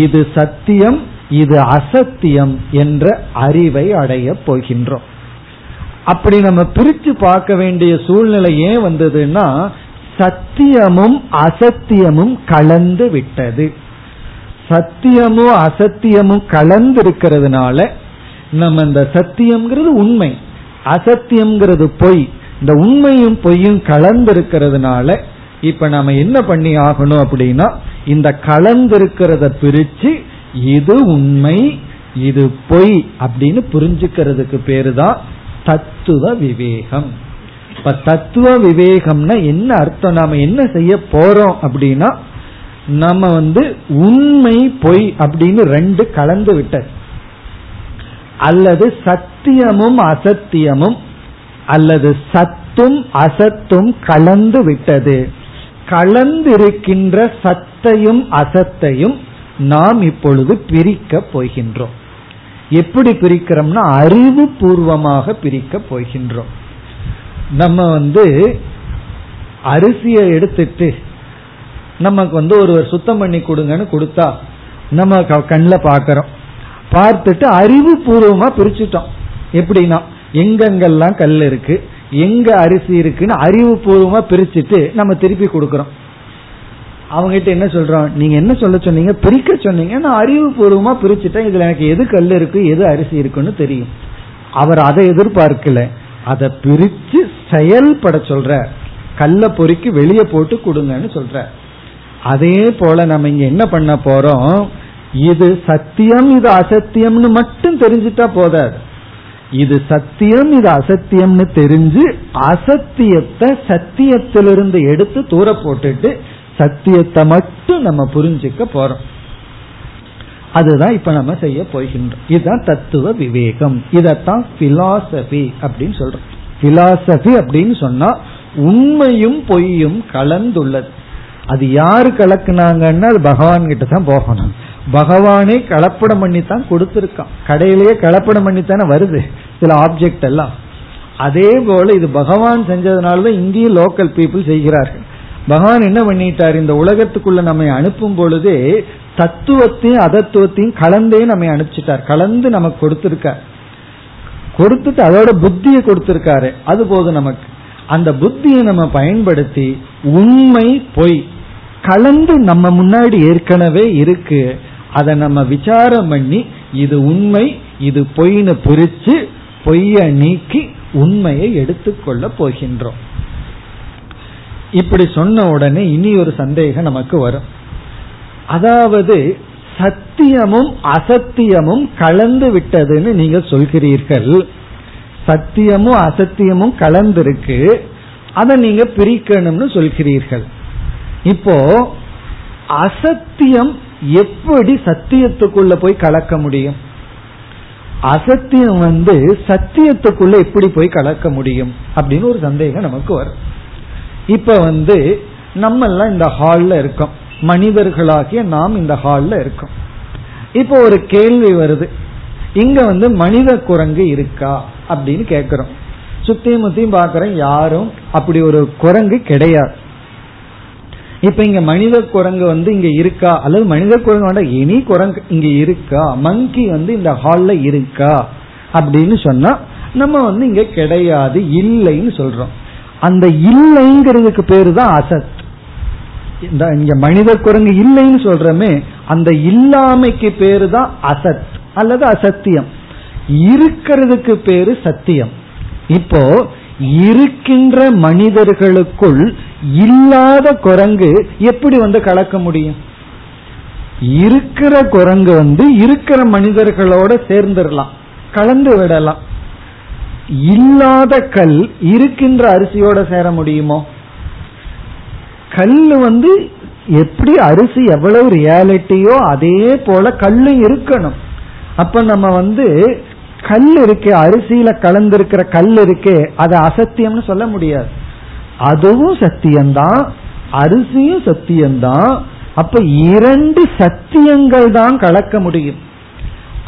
இது சத்தியம் இது அசத்தியம் என்ற அறிவை அடைய போகின்றோம். அப்படி நம்ம பிரித்து பார்க்க வேண்டிய சூழ்நிலை ஏன் வந்ததுன்னா, சத்தியமும் அசத்தியமும் கலந்து விட்டது. சத்தியமும் அசத்தியமும் கலந்து இருக்கிறதுனால நம்ம இந்த சத்தியம்ங்கிறது உண்மை, அசத்தியம்ங்கிறது பொய், இந்த உண்மையும் பொய்யும் கலந்து இருக்கிறதுனால இப்ப நம்ம என்ன பண்ணி ஆகணும் அப்படின்னா, இந்த கலந்திருக்கிறத பிரிச்சு இது உண்மை இது பொய் அப்படின்னு புரிஞ்சுக்கிறதுக்கு பேரு தான் தத்துவ விவேகம். இப்ப தத்துவ விவேகம்னா என்ன அர்த்தம், நாம என்ன செய்ய போறோம் அப்படின்னா, நம்ம உண்மை பொய் அப்படின்னு ரெண்டு கலந்து விட்டது, அல்லது சத்தியமும் அசத்தியமும் அல்லது சத்தும் அசத்தும் கலந்து விட்டது. கலந்திருக்கின்ற சத்தையும் அசத்தையும் நாம் இப்பொழுது பிரிக்க போகின்றோம். எப்படி பிரிக்கிறோம்னா, அறிவு பூர்வமாக பிரிக்க போகின்றோம். நம்ம அரிசியை எடுத்துட்டு நமக்கு ஒருவர் சுத்தம் பண்ணி கொடுங்கன்னு கொடுத்தா நம்ம கண்ணில் பார்க்கிறோம், பார்த்துட்டு அறிவு பூர்வமா பிரிச்சுட்டோம். எப்படின்னா எங்கெங்கெல்லாம் கல் இருக்கு எங்க அரிசி இருக்குன்னு அறிவு பூர்வமா பிரிச்சுட்டு நம்ம திருப்பி கொடுக்கிறோம். அவங்ககிட்ட என்ன சொல்றோம், நீங்க என்ன சொல்ல சொன்னீங்க, பிரிக்க சொன்னீங்க, நான் அறிவு பூர்வமா பிரிச்சுட்டேன், இதுல எனக்கு எது கல் இருக்கு எது அரிசி இருக்குன்னு தெரியும். அவர் அதை எதிர்பார்க்கல, அதை பிரிச்சு செயல்பட சொல்ற, கல்லை பொறுக்கி வெளியே போட்டு கொடுங்கன்னு சொல்ற. அதே போல நம்ம இங்க என்ன பண்ண போறோம், இது சத்தியம் இது அசத்தியம்னு மட்டும் தெரிஞ்சுட்டா போதாது, இது சத்தியம் இது அசத்தியம்னு தெரிஞ்சு அசத்தியத்தை சத்தியத்திலிருந்து எடுத்து தூர போட்டுட்டு சத்தியத்தை மட்டும் நம்ம புரிஞ்சுக்க போறோம். அதுதான் இப்ப நம்ம செய்ய போகின்றோம். இதுதான் தத்துவ விவேகம். இதத்தான் பிலாசபி அப்படின்னு சொல்றோம். பிலாசபி அப்படின்னு சொன்னா உண்மையும் பொய்யும் கலந்துள்ளது. அது யாரு கலக்குனாங்கன்னா, அது பகவான் கிட்ட தான் போகணும். பகவானே கலப்படம் பண்ணித்தான் கொடுத்திருக்கான், கடையிலேயே கலப்படம் பண்ணித்தானே வருது சில ஆப்ஜெக்ட் எல்லாம். அதே போல இது பகவான் செஞ்சதுனாலதான் இங்கேயும் லோக்கல் பீப்புள் செய்கிறார்கள். பகவான் என்ன பண்ணிட்டார், இந்த உலகத்துக்குள்ள நம்ம அனுப்பும் பொழுதே தத்துவத்தையும் அதத்துவத்தையும் கலந்தே நம்ம அனுப்பிச்சிட்டார், கலந்து நமக்கு கொடுத்திருக்கார். கொடுத்துட்டு அதோட புத்தியை கொடுத்திருக்காரு, அது போதும் நமக்கு. அந்த புத்தியை நம்ம பயன்படுத்தி உண்மை பொய் கலந்து நம்ம முன்னாடி ஏற்கனவே இருக்கு, அதை நம்ம விசாரம் பண்ணி இது உண்மை இது பொய்னு பிரிச்சு பொய்யை நீக்கி உண்மையை எடுத்துக்கொள்ள போகின்றோம். இப்படி சொன்ன உடனே இனி ஒரு சந்தேகம் நமக்கு வரும், அதாவது சத்தியமும் அசத்தியமும் கலந்து விட்டதுன்னு நீங்க சொல்கிறீர்கள், சத்தியமும் அசத்தியமும் கலந்திருக்கு, அதை நீங்க பிரிக்கணும்னு சொல்கிறீர்கள். இப்போ அசத்தியம் எப்படி சத்தியத்துக்குள்ள போய் கலக்க முடியும், அசத்தியம் சத்தியத்துக்குள்ள எப்படி போய் கலக்க முடியும் அப்படின்னு ஒரு சந்தேகம் நமக்கு வரும். இப்ப நம்ம எல்லாம் இந்த ஹால்ல இருக்கோம், மனிதர்களாகிய நாம் இந்த ஹால்ல இருக்கோம். இப்போ ஒரு கேள்வி வருது, இங்க மனித குரங்கு இருக்கா அப்படின்னு கேக்குறோம். சுத்தியும் முத்தியும் பாக்கிறோம், யாரும் அப்படி ஒரு குரங்கு கிடையாது. இப்ப இங்க மனித குரங்கு இங்க இருக்கா, அல்லது மனித குரங்கு வேண்டாம், இனி குரங்கு இங்க இருக்கா, மங்கி இந்த ஹால்ல இருக்கா அப்படின்னு சொன்னா நம்ம இங்க கிடையாது இல்லைன்னு சொல்றோம். அந்த இல்லைங்கிறதுக்கு பேரு தான் அசத். இந்த இங்க மனித குரங்கு இல்லைன்னு சொல்றமே, அந்த இல்லாமைக்கு பேரு தான் அசத் அல்லது அசத்தியம். இருக்கிறதுக்கு பேரு சத்தியம். இப்போ இருக்கின்ற மனிதர்களுக்குள் இல்லாத குரங்கு எப்படி வந்து கலக்க முடியும்? இருக்கிற குரங்கு வந்து இருக்கிற மனிதர்களோட சேர்ந்துடலாம், கலந்து விடலாம். இல்லாத கல் இருக்கின்ற அரிசியோட சேர முடியுமோ? கல் வந்து எப்படி அரிசி எவ்வளவு ரியாலிட்டியோ அதே போல கல்லும் இருக்கணும். அப்ப நம்ம வந்து கல் இருக்கே, அரிசியில கலந்திருக்கிற கல் இருக்கே, அது அசத்தியம்னு சொல்ல முடியாது. அதுவும் சத்தியம்தான், அரிசியும் சத்தியம்தான். அப்ப இரண்டு சத்தியங்கள் தான் கலக்க முடியும்.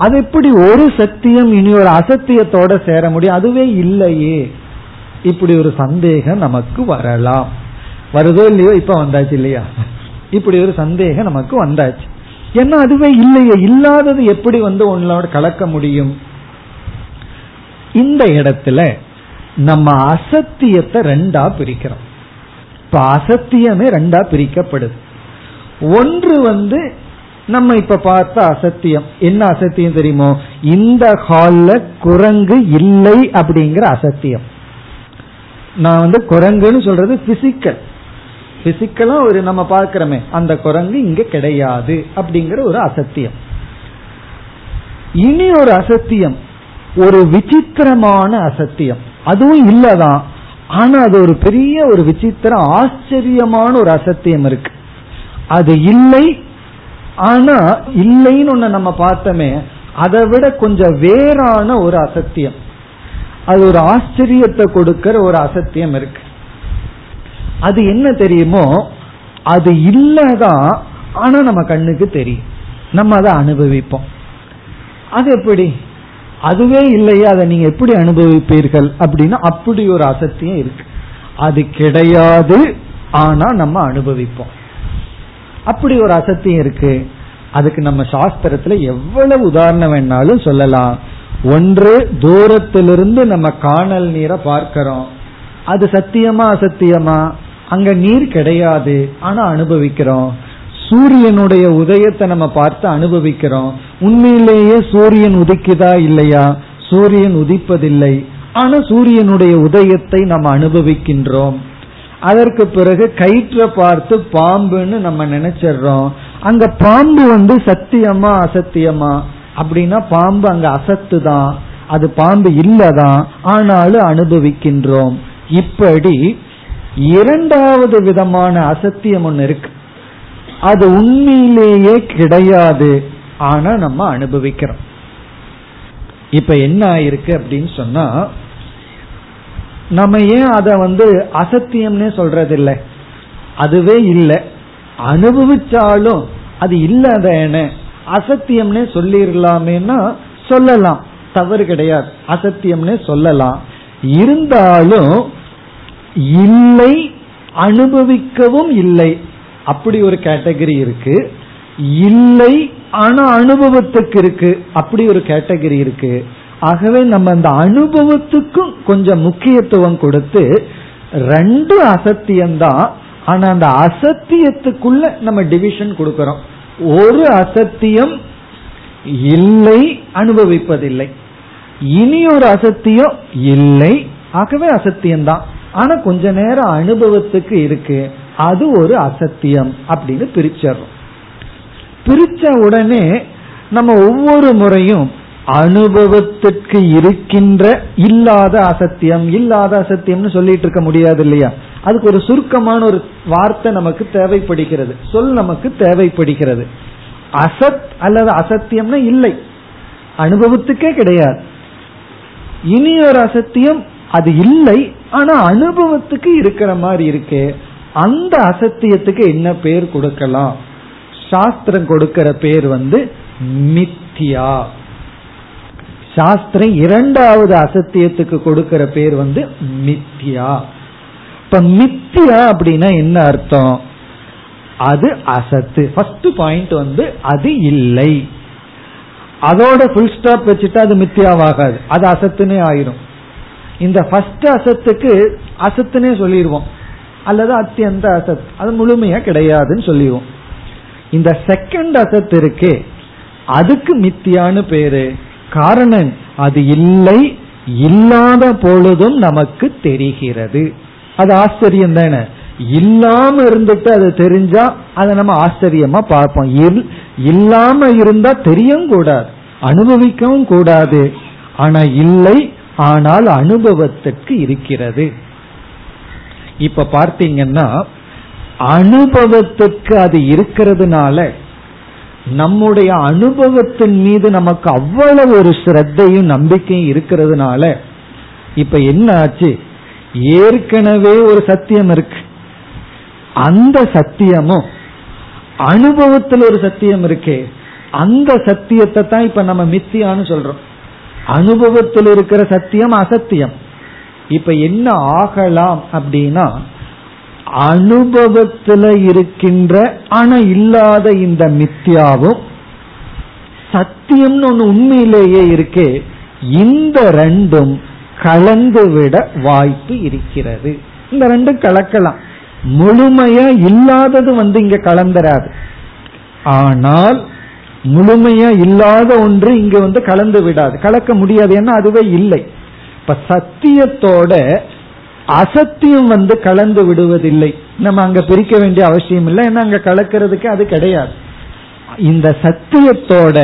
அது எப்படி ஒரு சத்தியம் இனி ஒரு அசத்தியத்தோட சேர முடியும்? அதுவே இல்லையே. இப்படி ஒரு சந்தேகம் நமக்கு வரலாம். வருதோ இல்லையோ, இப்ப வந்தாச்சு இல்லையா? இப்படி ஒரு சந்தேகம் நமக்கு வந்தாச்சு. ஏன்னா அதுவே இல்லையே, இல்லாதது எப்படி வந்து உன்னோட கலக்க முடியும்? இந்த இடத்துல நம்ம அசத்தியத்தை ரெண்டா பிரிக்கிறோம். இப்ப அசத்தியமே ரெண்டா பிரிக்கப்படுது. ஒன்று வந்து நம்ம இப்ப பார்த்த அசத்தியம். என்ன அசத்தியம் தெரியுமோ? இந்த ஹால்ல குரங்கு இல்லை அப்படிங்கிற அசத்தியம். நான் வந்து குரங்குன்னு சொல்றது பிசிக்கல், பிசிக்கலா ஒரு நம்ம பார்க்கிறோமே அந்த குரங்கு இங்க கிடையாது அப்படிங்கிற ஒரு அசத்தியம். இனி ஒரு அசத்தியம், ஒரு விசித்திரமான அசத்தியம். அதுவும் இல்லதான், ஆனா அது ஒரு பெரிய ஒரு விசித்திர ஆச்சரியமான ஒரு அசத்தியம் இருக்கு. அது இல்லை, ஆனா இல்லைன்னு ஒண்ணு நம்ம பார்த்தோமே அதை விட கொஞ்சம் வேறான ஒரு அசத்தியம், அது ஒரு ஆச்சரியத்தை கொடுக்கிற ஒரு அசத்தியம் இருக்கு. அது என்ன தெரியுமோ? அது இல்லதான், ஆனா நம்ம கண்ணுக்கு தெரியும், நம்ம அதை அனுபவிப்போம். அது எப்படி? அதுவே இல்லையா, அதை நீங்க எப்படி அனுபவிப்பீர்கள் அப்படின்னா அப்படி ஒரு அசத்தியம் இருக்கு. அது கிடையாது, ஆனா நம்ம அனுபவிப்போம். அப்படி ஒரு அசத்தியம் இருக்கு. அதுக்கு நம்ம சாஸ்திரத்துல எவ்வளவு உதாரணம் வேணாலும் சொல்லலாம். ஒன்று, தூரத்திலிருந்து நம்ம காணல் நீரை பார்க்கிறோம். அது சத்தியமா அசத்தியமா? அங்க நீர் கிடையாது, ஆனா அனுபவிக்கிறோம். சூரியனுடைய உதயத்தை நம்ம பார்த்து அனுபவிக்கிறோம். உண்மையிலேயே சூரியன் உதிக்குதா இல்லையா? சூரியன் உதிப்பதில்லை, ஆனா சூரியனுடைய உதயத்தை நம்ம அனுபவிக்கின்றோம். அதற்கு பிறகு கயிற்றை பார்த்து பாம்புன்னு நம்ம நினைச்சிடறோம். அங்க பாம்பு வந்து சத்தியமா அசத்தியமா அப்படின்னா பாம்பு அங்க அசத்து தான், அது பாம்பு இல்லதான், ஆனாலும் அனுபவிக்கின்றோம். இப்படி இரண்டாவது விதமான அசத்தியம் ஒன்னு இருக்கு. அது உண்மையிலேயே கிடையாது, ஆனா நம்ம அனுபவிக்கிறோம். இப்ப என்ன ஆயிருக்கு அப்படின்னு சொன்னா, நம்ம ஏன் அதை வந்து அசத்தியம்னே சொல்றதில்லை? அதுவே இல்லை, அனுபவிச்சாலும் அது இல்லாத அசத்தியம்னே சொல்லிடலாமேன்னா சொல்லலாம், தவறு கிடையாது, அசத்தியம்னே சொல்லலாம். இருந்தாலும் இல்லை, அனுபவிக்கவும் இல்லை, அப்படி ஒரு கேட்டகரி இருக்கு. இல்லை ஆனா அனுபவத்துக்கு இருக்கு, அப்படி ஒரு கேட்டகரி இருக்கு. ஆகவே நம்ம அந்த அனுபவத்துக்கும் கொஞ்சம் முக்கியத்துவம் கொடுத்து, ரெண்டு அசத்தியம்தான் ஆனா அந்த அசத்தியத்துக்குள்ள நம்ம டிவிஷன் கொடுக்கிறோம். ஒரு அசத்தியம் இல்லை, அனுபவிப்பதில்லை. இனி ஒரு அசத்தியம் இல்லை, ஆகவே அசத்தியம்தான் ஆனா கொஞ்ச நேரம் அனுபவத்துக்கு இருக்கு, அது ஒரு அசத்தியம் அப்படின்னு பிரிச்சறோம். பிரிச்ச உடனே நம்ம ஒவ்வொரு முறையும் அனுபவத்திற்கு இருக்கின்ற இல்லாத அசத்தியம் இல்லாத அசத்தியம்னு சொல்லிட்டு இருக்க முடியாது இல்லையா? அதுக்கு ஒரு சுருக்கமான ஒரு வார்த்தை நமக்கு தேவைப்படுகிறது, சொல் நமக்கு தேவைப்படுகிறது. அசத் அல்லது அசத்தியம்னா இல்லை, அனுபவத்துக்கே கிடையாது. இனி ஒரு அசத்தியம், அது இல்லை ஆனா அனுபவத்துக்கு இருக்கிற மாதிரி இருக்கு. அந்த அசத்தியத்துக்கு என்ன பேர் கொடுக்கலாம்? சாஸ்திரம் கொடுக்கிற பேர் வந்து மித்தியா. சாஸ்திரம் இரண்டாவது அசத்தியத்துக்கு கொடுக்கிற பேர் வந்து மித்யா. இப்ப மித்யா அப்படின்னா என்ன அர்த்தம்? அது அசத்து. ஃபர்ஸ்ட் பாயிண்ட் வந்து அது இல்லை, அதோட ஃபுல் ஸ்டாப் வச்சுட்டா அது மித்யாவாகாது, அது அசத்துனே ஆயிரும். இந்த ஃபர்ஸ்ட் அசத்துக்கு அசத்துனே சொல்லிடுவோம். அல்லது அத்தியந்த அசத், அது முழுமையா கிடையாதுன்னு சொல்லிடுவோம். இந்த செகண்ட் அசத் இருக்கு, அதுக்கு மித்தியான்னு பேரு. காரணம் அது இல்லை, இல்லாத பொழுதும் நமக்கு தெரிகிறது. அது ஆச்சரியம் தானே, இல்லாம இருந்துட்டு அது தெரிஞ்சா அதை நம்ம ஆச்சரியமா பார்ப்போம். இல்லாம இருந்தா தெரியவும் கூடாது, அனுபவிக்கவும் கூடாது. ஆனா இல்லை, ஆனால் அனுபவத்திற்கு இருக்கிறது. இப்ப பார்த்தீங்கன்னா அனுபவத்துக்கு அது இருக்கிறதுனால நம்முடைய அனுபவத்தின் மீது நமக்கு அவ்வளவு ஒரு ஸ்ரத்தையும் நம்பிக்கையும் இருக்கிறதுனால இப்ப என்ன ஆச்சு, ஏற்கனவே ஒரு சத்தியம் இருக்கு, அந்த சத்தியமும் அனுபவத்தில் ஒரு சத்தியம் இருக்கே, அந்த சத்தியத்தை தான் இப்ப நம்ம மித்தியான்னு சொல்றோம். அனுபவத்தில் இருக்கிற சத்தியம் அசத்தியம். இப்ப என்ன ஆகலாம் அப்படின்னா, அனுபவத்துல இருக்கின்ற ஆனா இல்லாத இந்த மித்யாவும் சத்தியம்னு ஒண்ணு உண்மையிலேயே இருக்கே, இந்த ரெண்டும் கலந்து விட வாய்ப்பு இருக்கிறது. இந்த ரெண்டும் கலக்கலாம், முழுமையா இல்லாதது வந்து இங்க கலந்துராது, ஆனால் முழுமையா இல்லாத ஒன்று இங்க வந்து கலந்து விடாது, கலக்க முடியாது, ஏன்னா அதுவே இல்லை. இப்ப சத்தியத்தோட அசத்தியம் வந்து கலந்து விடுவதில்லை, நம்ம அங்க பிரிக்க வேண்டிய அவசியம் இல்லை, ஏன்னா அங்க கலக்கிறதுக்கு அது கிடையாது. இந்த சத்தியத்தோட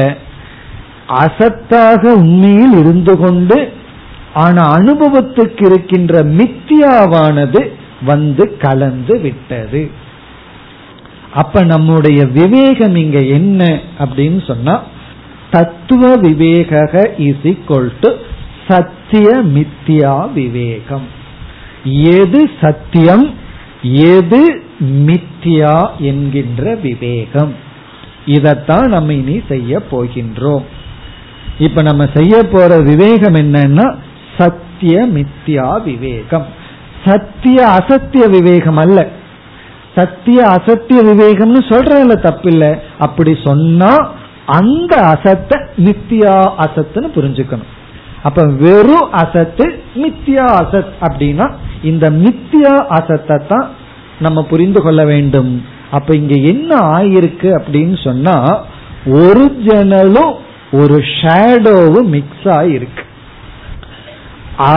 அசத்தாக உண்மையில் இருந்து கொண்டு ஆனா அனுபவத்துக்கு இருக்கின்ற மித்தியாவானது வந்து கலந்து விட்டது. அப்ப நம்முடைய விவேகம் இங்க என்ன அப்படின்னு சொன்னா, தத்துவ விவேக இஸ் ஈக்வல் டு சத்திய மித்தியா விவேகம். எது சத்தியம் எது மித்தியா என்கின்ற விவேகம், இதத்தான் நம்ம இனி செய்ய போகின்றோம். இப்ப நம்ம செய்ய போற விவேகம் என்னன்னா சத்திய மித்தியா விவேகம். சத்திய அசத்திய விவேகம் அல்ல, சத்திய அசத்திய விவேகம்னு சொல்றதுல தப்பில்லை. அப்படி சொன்னா அந்த அசத்தை மித்தியா அசத்துன்னு புரிஞ்சுக்கணும். அப்ப வெறும் அசத்து மித்தியா அசத் அப்படின்னா இந்த மித்தியா அசத்தை தான் நம்ம புரிந்து கொள்ள வேண்டும். அப்ப இங்க என்ன ஆயிருக்கு அப்படின்னு சொன்னா, ஒரு ஜனலும் ஒரு ஷேடோவும் மிக்ஸ் ஆயிருக்கு,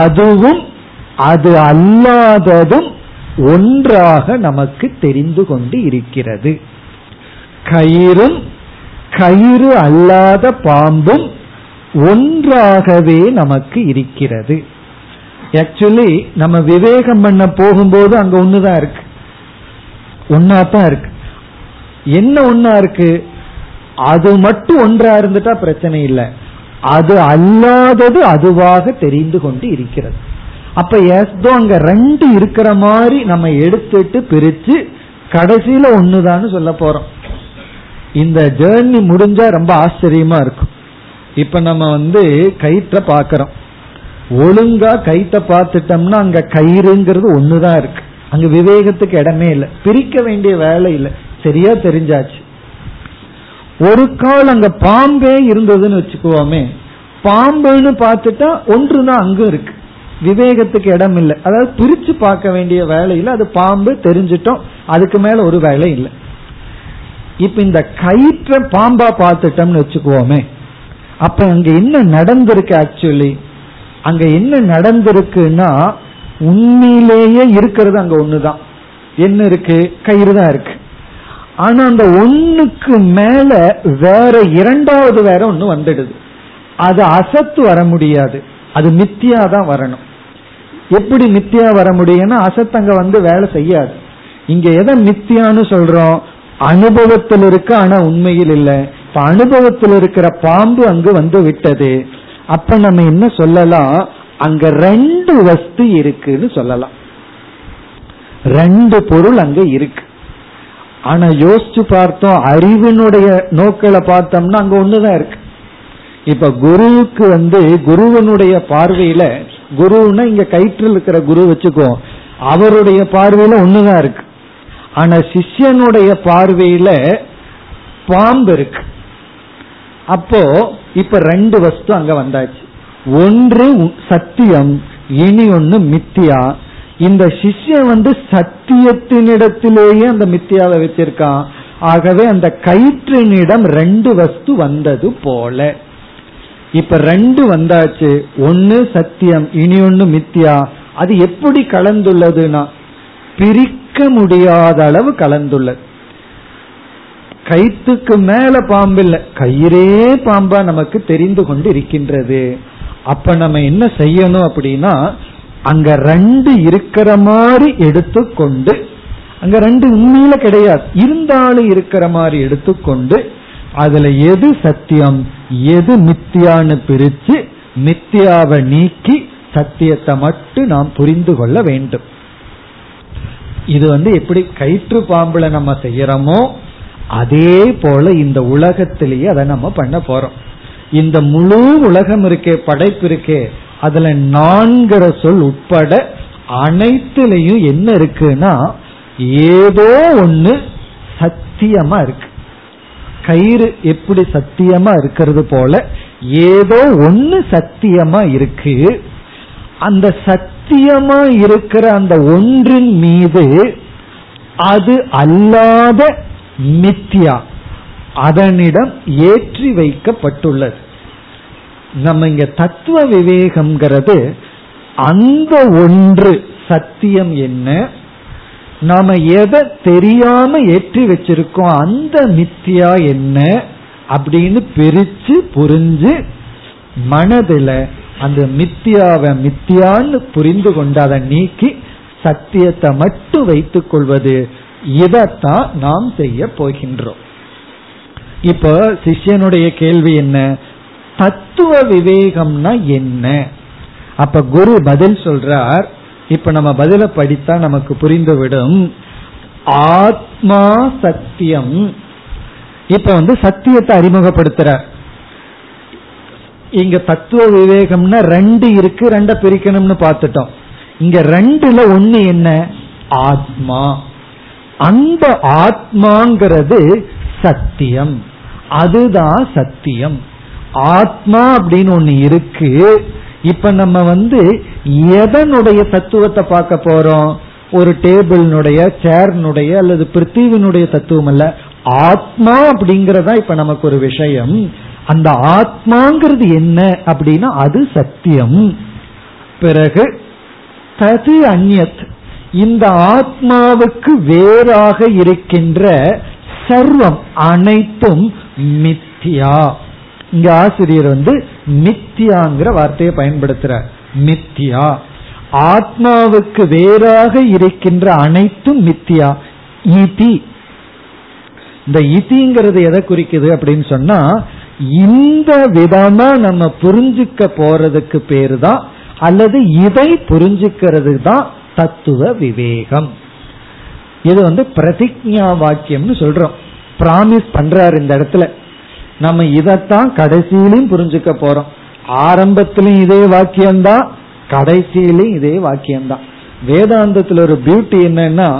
அதுவும் அது அல்லாததும் ஒன்றாக நமக்கு தெரிந்து கொண்டு இருக்கிறது. கயிறும் கயிறு அல்லாத பாம்பும் ஒன்றாகவே நமக்கு இருக்கிறது. ஆக்சுவலி நம்ம விவேகம் பண்ண போகும்போது அங்க ஒண்ணுதான் இருக்கு, ஒன்னாதான் இருக்கு. என்ன ஒன்னா இருக்கு, அது மட்டும் ஒன்றா இருந்துட்டா பிரச்சனை இல்லை, அது அல்லாதது அதுவாக தெரிந்து கொண்டு இருக்கிறது. அப்ப ஏதோ அங்க ரெண்டு இருக்கிற மாதிரி நம்ம எடுத்துட்டு பிரிச்சு கடைசியில ஒண்ணுதான்னு சொல்ல போறோம். இந்த ஜேர்னி முடிஞ்சா ரொம்ப ஆச்சரியமா இருக்கும். இப்ப நம்ம வந்து கயிற்ற பாக்கிறோம், ஒழுங்கா கயிற்ற பார்த்துட்டோம்னா அங்க கயிறுங்கிறது ஒண்ணுதான் இருக்கு, அங்க விவேகத்துக்கு இடமே இல்லை, பிரிக்க வேண்டிய வேலை இல்லை, சரியா தெரிஞ்சாச்சு. ஒரு கால் அங்க பாம்பே இருந்ததுன்னு வச்சுக்குவோமே, பாம்புன்னு பார்த்துட்டா ஒன்றுதான் அங்க இருக்கு, விவேகத்துக்கு இடம் இல்லை, அதாவது பிரிச்சு பார்க்க வேண்டிய வேலையில அது பாம்பு தெரிஞ்சிட்டோம், அதுக்கு மேல ஒரு வேலை இல்லை. இப்ப இந்த கயிற்ற பாம்பா பார்த்துட்டோம்னு வச்சுக்குவோமே, அப்ப அங்க என்ன நடந்திருக்கு, ஆக்சுவலி அங்க என்ன நடந்திருக்குன்னா உண்மையிலேயே இருக்கிறது அங்க ஒண்ணுதான். என்ன இருக்கு, கயிறு தான் இருக்கு, ஆனா அந்த ஒண்ணுக்கு மேல வேற இரண்டாவது வேற ஒண்ணு வந்துடுது, அது அசத்து வர முடியாது, அது மித்தியா தான் வரணும். எப்படி மித்தியா வர முடியும்னா அசத்து அங்க வந்து வேலை செய்யாது. இங்க எதை மித்தியான்னு சொல்றோம், அனுபவத்தில் இருக்கு ஆனா உண்மையில் இல்லை. இப்ப அனுபவத்தில் இருக்கிற பாம்பு அங்கு வந்து விட்டது, அப்ப நம்ம என்ன சொல்லலாம், அங்க ரெண்டு வஸ்து இருக்குன்னு சொல்லலாம், ரெண்டு பொருள் அங்க இருக்கு. ஆனா யோசிச்சு பார்த்தோம், அறிவினுடைய நோக்களை பார்த்தோம்னா அங்க ஒண்ணுதான் இருக்கு. இப்ப குருவுக்கு வந்து குருவனுடைய பார்வையில, குருன்னா இங்க கயிற்றில் இருக்கிற குரு வச்சுக்கோ, அவருடைய பார்வையில ஒண்ணுதான் இருக்கு. ஆனா சிஷ்யனுடைய பார்வையில பாம்பு இருக்கு. அப்போ இப்ப ரெண்டு வஸ்து அங்க வந்தாச்சு, ஒன்று சத்தியம் இனி ஒன்னு மித்தியா. இந்த சிஷ்யன் வந்து சத்தியத்தினிடத்திலேயே அந்த மித்தியாவை வச்சிருக்கான். ஆகவே அந்த கயிற்றினிடம் ரெண்டு வஸ்து வந்தது போல. இப்ப ரெண்டு வந்தாச்சு, ஒன்னு சத்தியம், இனி ஒன்னு மித்தியா. அது எப்படி கலந்துள்ளதுன்னா பிரிக்க முடியாத அளவு கலந்துள்ளது. கயிற்றுக்கு மேல பாம்பில்லை, கயிறே பாம்பா நமக்கு தெரிந்து கொண்டு இருக்கின்றது. அப்ப நம்ம என்ன செய்யணும் அப்படின்னா அங்க ரெண்டு இருக்கிற மாதிரி எடுத்துக்கொண்டு, அங்க ரெண்டு உண்மையில கிடையாது, இருந்தாலும் இருக்கிற மாதிரி எடுத்துக்கொண்டு அதுல எது சத்தியம் எது மித்தியான்னு பிரிச்சு மித்தியாவை நீக்கி சத்தியத்தை மட்டும் நாம் புரிந்து கொள்ள வேண்டும். இது வந்து எப்படி கயிற்று பாம்புல நம்ம செய்யறோமோ அதே போல இந்த உலகத்திலேயே அதை நம்ம பண்ண போறோம். இந்த முழு உலகம் இருக்கே, படைப்பு இருக்கே, அதுல நான்கிற சொல் உட்பட அனைத்துலயும் என்ன இருக்குன்னா ஏதோ ஒன்னு சத்தியமா இருக்கு. கயிறு எப்படி சத்தியமா இருக்கிறது போல ஏதோ ஒன்னு சத்தியமா இருக்கு. அந்த சத்தியமா இருக்கிற அந்த ஒன்றின் மீது அது அல்லாத மித்யா அதனிடம் ஏற்றி வைக்கப்பட்டுள்ளது. நம்ம இங்க தத்துவ விவேகம்ங்கிறது அந்த ஒன்று சத்தியம் என்ன, நாம எதை தெரியாம ஏற்றி வச்சிருக்கோம் அந்த மித்தியா என்ன அப்படின்னு பிரிச்சு புரிஞ்சு மனதுல அந்த மித்தியாவை மித்தியான்னு புரிந்து கொண்டு அதை நீக்கி சத்தியத்தை மட்டும் வைத்துக் கொள்வது, இதைத்தான் நாம் செய்ய போகின்றோம். இப்ப சிஷ்யனுடைய கேள்வி என்ன, தத்துவ விவேகம்னா என்ன? அப்ப குரு பதில் சொல்றார். இப்ப நம்ம பதில படித்தா நமக்கு புரிந்துவிடும். ஆத்மா சத்தியம். இப்ப வந்து சத்தியத்தை அறிமுகப்படுத்துறார். இங்க தத்துவ விவேகம்னா ரெண்டு இருக்கு, ரெண்ட பிரிக்கணும்னு பார்த்துட்டோம். இங்க ரெண்டுல ஒண்ணு என்ன, ஆத்மா. அந்த ஆத்மாங்கிறது சத்தியம், அதுதான் சத்தியம். ஆத்மா அப்படின்னு ஒண்ணு இருக்கு. இப்ப நம்ம வந்து எதனுடைய தத்துவத்தை பார்க்க போறோம்? ஒரு டேபிள்னுடைய, சேர்னுடைய அல்லது பிருத்திவினுடைய தத்துவம் அல்ல, ஆத்மா அப்படிங்கறதா இப்ப நமக்கு ஒரு விஷயம். அந்த ஆத்மாங்கிறது என்ன அப்படின்னா அது சத்தியம். பிறகு தது அந்யத், இந்த ஆத்மாவுக்கு வேறாக இருக்கின்ற சர்வம் அனைத்தும் மித்தியா. இங்க ஆசிரியர் வந்து மித்தியாங்கிற வார்த்தையை பயன்படுத்துறார். மித்தியா, ஆத்மாவுக்கு வேறாக இருக்கின்ற அனைத்தும் மித்தியா. இதி, இந்த இதிங்கிறது எதை குறிக்குது அப்படின்னு சொன்னா இந்த விதமா நம்ம புரிஞ்சுக்க போறதுக்கு பேரு தான், அல்லது இதை புரிஞ்சுக்கிறது தான் தத்துவ விவேகம். இது வந்து பிரதிஜ்ஞா வாக்கியம்னு சொல்றோம். பிராமிஸ் பண்றாரு இந்த இடத்துல, நம்ம இதத்தான் கடைசியிலும் புரிஞ்சுக்க போறோம். ஆரம்பத்திலும் இதே வாக்கியம்தான், கடைசியிலும் இதே வாக்கியம்தான். வேதாந்தத்துல ஒரு பியூட்டி என்னன்னா,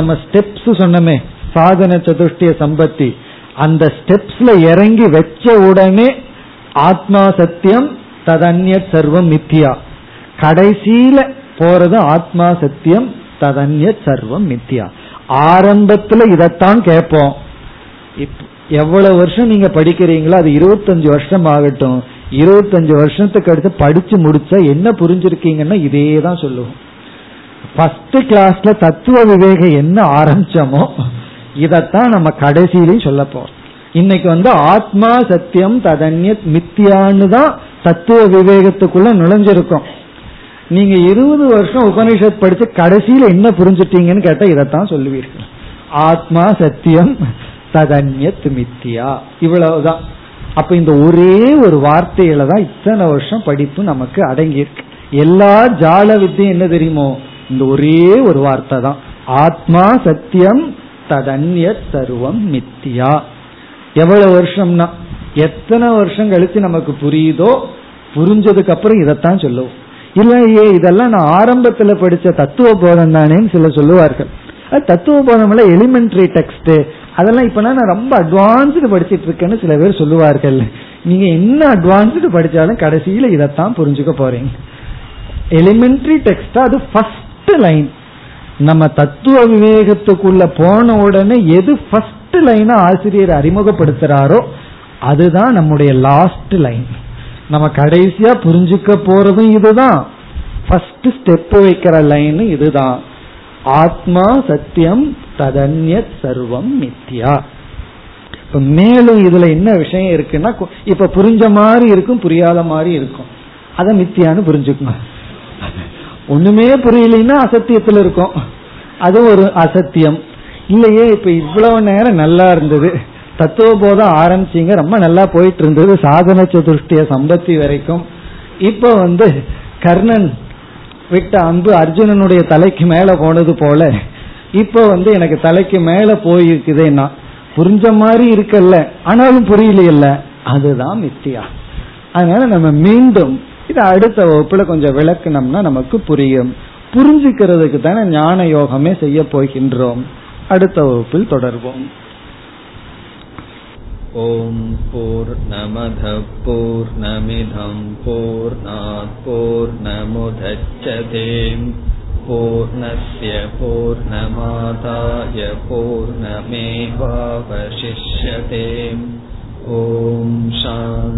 நம்ம ஸ்டெப்ஸ் சொன்னமே சாதன சதுஷ்டிய சம்பத்தி, அந்த ஸ்டெப்ஸ்ல இறங்கி வச்ச உடனே ஆத்மா சத்தியம் ததன்ய சர்வம் மித்தியா, கடைசியில போறது ஆத்மா சத்தியம் ததன்ய சர்வம் மித்தியா. ஆரம்பத்துல இதத்தான் கேட்போம். எவ்வளவு வருஷம் நீங்க படிக்கிறீங்களோ அது 25 வருஷம் ஆகட்டும், 25 வருஷத்துக்கு அடுத்து படிச்சு முடிச்சா என்ன புரிஞ்சிருக்கீங்கன்னா இதே தான் சொல்லுவோம். ஃபர்ஸ்ட் கிளாஸ்ல தத்துவ விவேகம் என்ன ஆரம்பிச்சோமோ இதத்தான் நம்ம கடைசியிலையும் சொல்ல போறோம். இன்னைக்கு வந்து ஆத்மா சத்தியம் ததன்ய மித்தியான்னு தான் தத்துவ விவேகத்துக்குள்ள நுழைஞ்சிருக்கோம். நீங்க 20 வருஷம் உபனிஷத் படிச்சு கடைசியில என்ன புரிஞ்சுட்டீங்கன்னு கேட்டா இதத்தான் சொல்லுவீர்கள், ஆத்மா சத்தியம் ததன்யத் மித்தியா, இவ்வளவுதான். அப்ப இந்த ஒரே ஒரு வார்த்தையில தான் இத்தனை வருஷம் படிப்பு நமக்கு அடங்கியிருக்கு. எல்லா ஜால வித்தியும் என்ன தெரியுமோ, இந்த ஒரே ஒரு வார்த்தை தான், ஆத்மா சத்தியம் ததன்யத் சர்வம் மித்தியா. எவ்வளவு வருஷம்னா எத்தனை வருஷம் கழிச்சு நமக்கு புரியுதோ, புரிஞ்சதுக்கு அப்புறம் இதைத்தான் சொல்லுவோம். இல்லையே இதெல்லாம் நான் ஆரம்பத்துல படிச்ச தத்துவ போதம் தானேன்னு சில சொல்லுவார்கள். தத்துவ போதம் எல்லாம் எலிமெண்டரி டெக்ஸ்ட், அதெல்லாம் இப்ப நான் ரொம்ப அட்வான்ஸ்டு படிச்சிட்டு இருக்கேன்னு சில பேர் சொல்லுவார்கள். நீங்க என்ன அட்வான்ஸ்டு படிச்சாலும் கடைசியில இதைத்தான் புரிஞ்சுக்க போறீங்க. எலிமெண்டரி டெக்ஸ்டா அது ஃபர்ஸ்ட் ஃபர்ஸ்ட் லைன். நம்ம தத்துவ விவேகத்துக்குள்ள போன உடனே எது ஃபர்ஸ்ட் லைனா ஆசிரியர் அறிமுகப்படுத்துறாரோ அதுதான் நம்முடைய லாஸ்ட் லைன். நம்ம கடைசியா புரிஞ்சுக்க போறதும் இதுதான், ஃபர்ஸ்ட் ஸ்டெப் வைக்கிற லைன் இதுதான். ஆத்மா சத்தியம் ததன்யத் சர்வம் மித்யா. இப்ப மேலும் இதுல என்ன விஷயம் இருக்குன்னா, இப்ப புரிஞ்ச மாதிரி இருக்கும், புரியாத மாதிரி இருக்கும். அத மித்தியான்னு புரிஞ்சுக்கணும். ஒண்ணுமே புரியலன்னா அசத்தியத்துல இருக்கும், அது ஒரு அசத்தியம் இல்லையே. இப்ப இவ்வளவு நேரம் நல்லா இருந்தது, தத்துவ போதம் ஆரம்பிச்சிங்க, ரொம்ப நல்லா போயிட்டு இருந்தது, சாதன சதுஷ்டிய சம்பத்தி வரைக்கும். இப்ப கர்ணன் விட்ட அன்பு அர்ஜுனனுடைய தலைக்கு மேல போனது போல, இப்ப எனக்கு தலைக்கு மேல போயிருக்குதேன்னா புரிஞ்ச மாதிரி இருக்கல்ல, ஆனாலும் புரியலையில்ல, அதுதான் மித்தியா. அதனால நம்ம மீண்டும் இது அடுத்த வகுப்புல கொஞ்சம் விளக்கணும்னா நமக்கு புரியும். புரிஞ்சுக்கிறதுக்கு தானே ஞான யோகமே செய்ய போகின்றோம். அடுத்த வகுப்பில் தொடர்வோம். ஓம் பூர்ணமத பூர்ணமிதம் பூர்ணாத் பூர்ணமுதச்யதே பூர்ணஸ்ய பூர்ணமாதாய பூர்ணமேவாவசிஷ்யதே. ஓம் சாந்தி.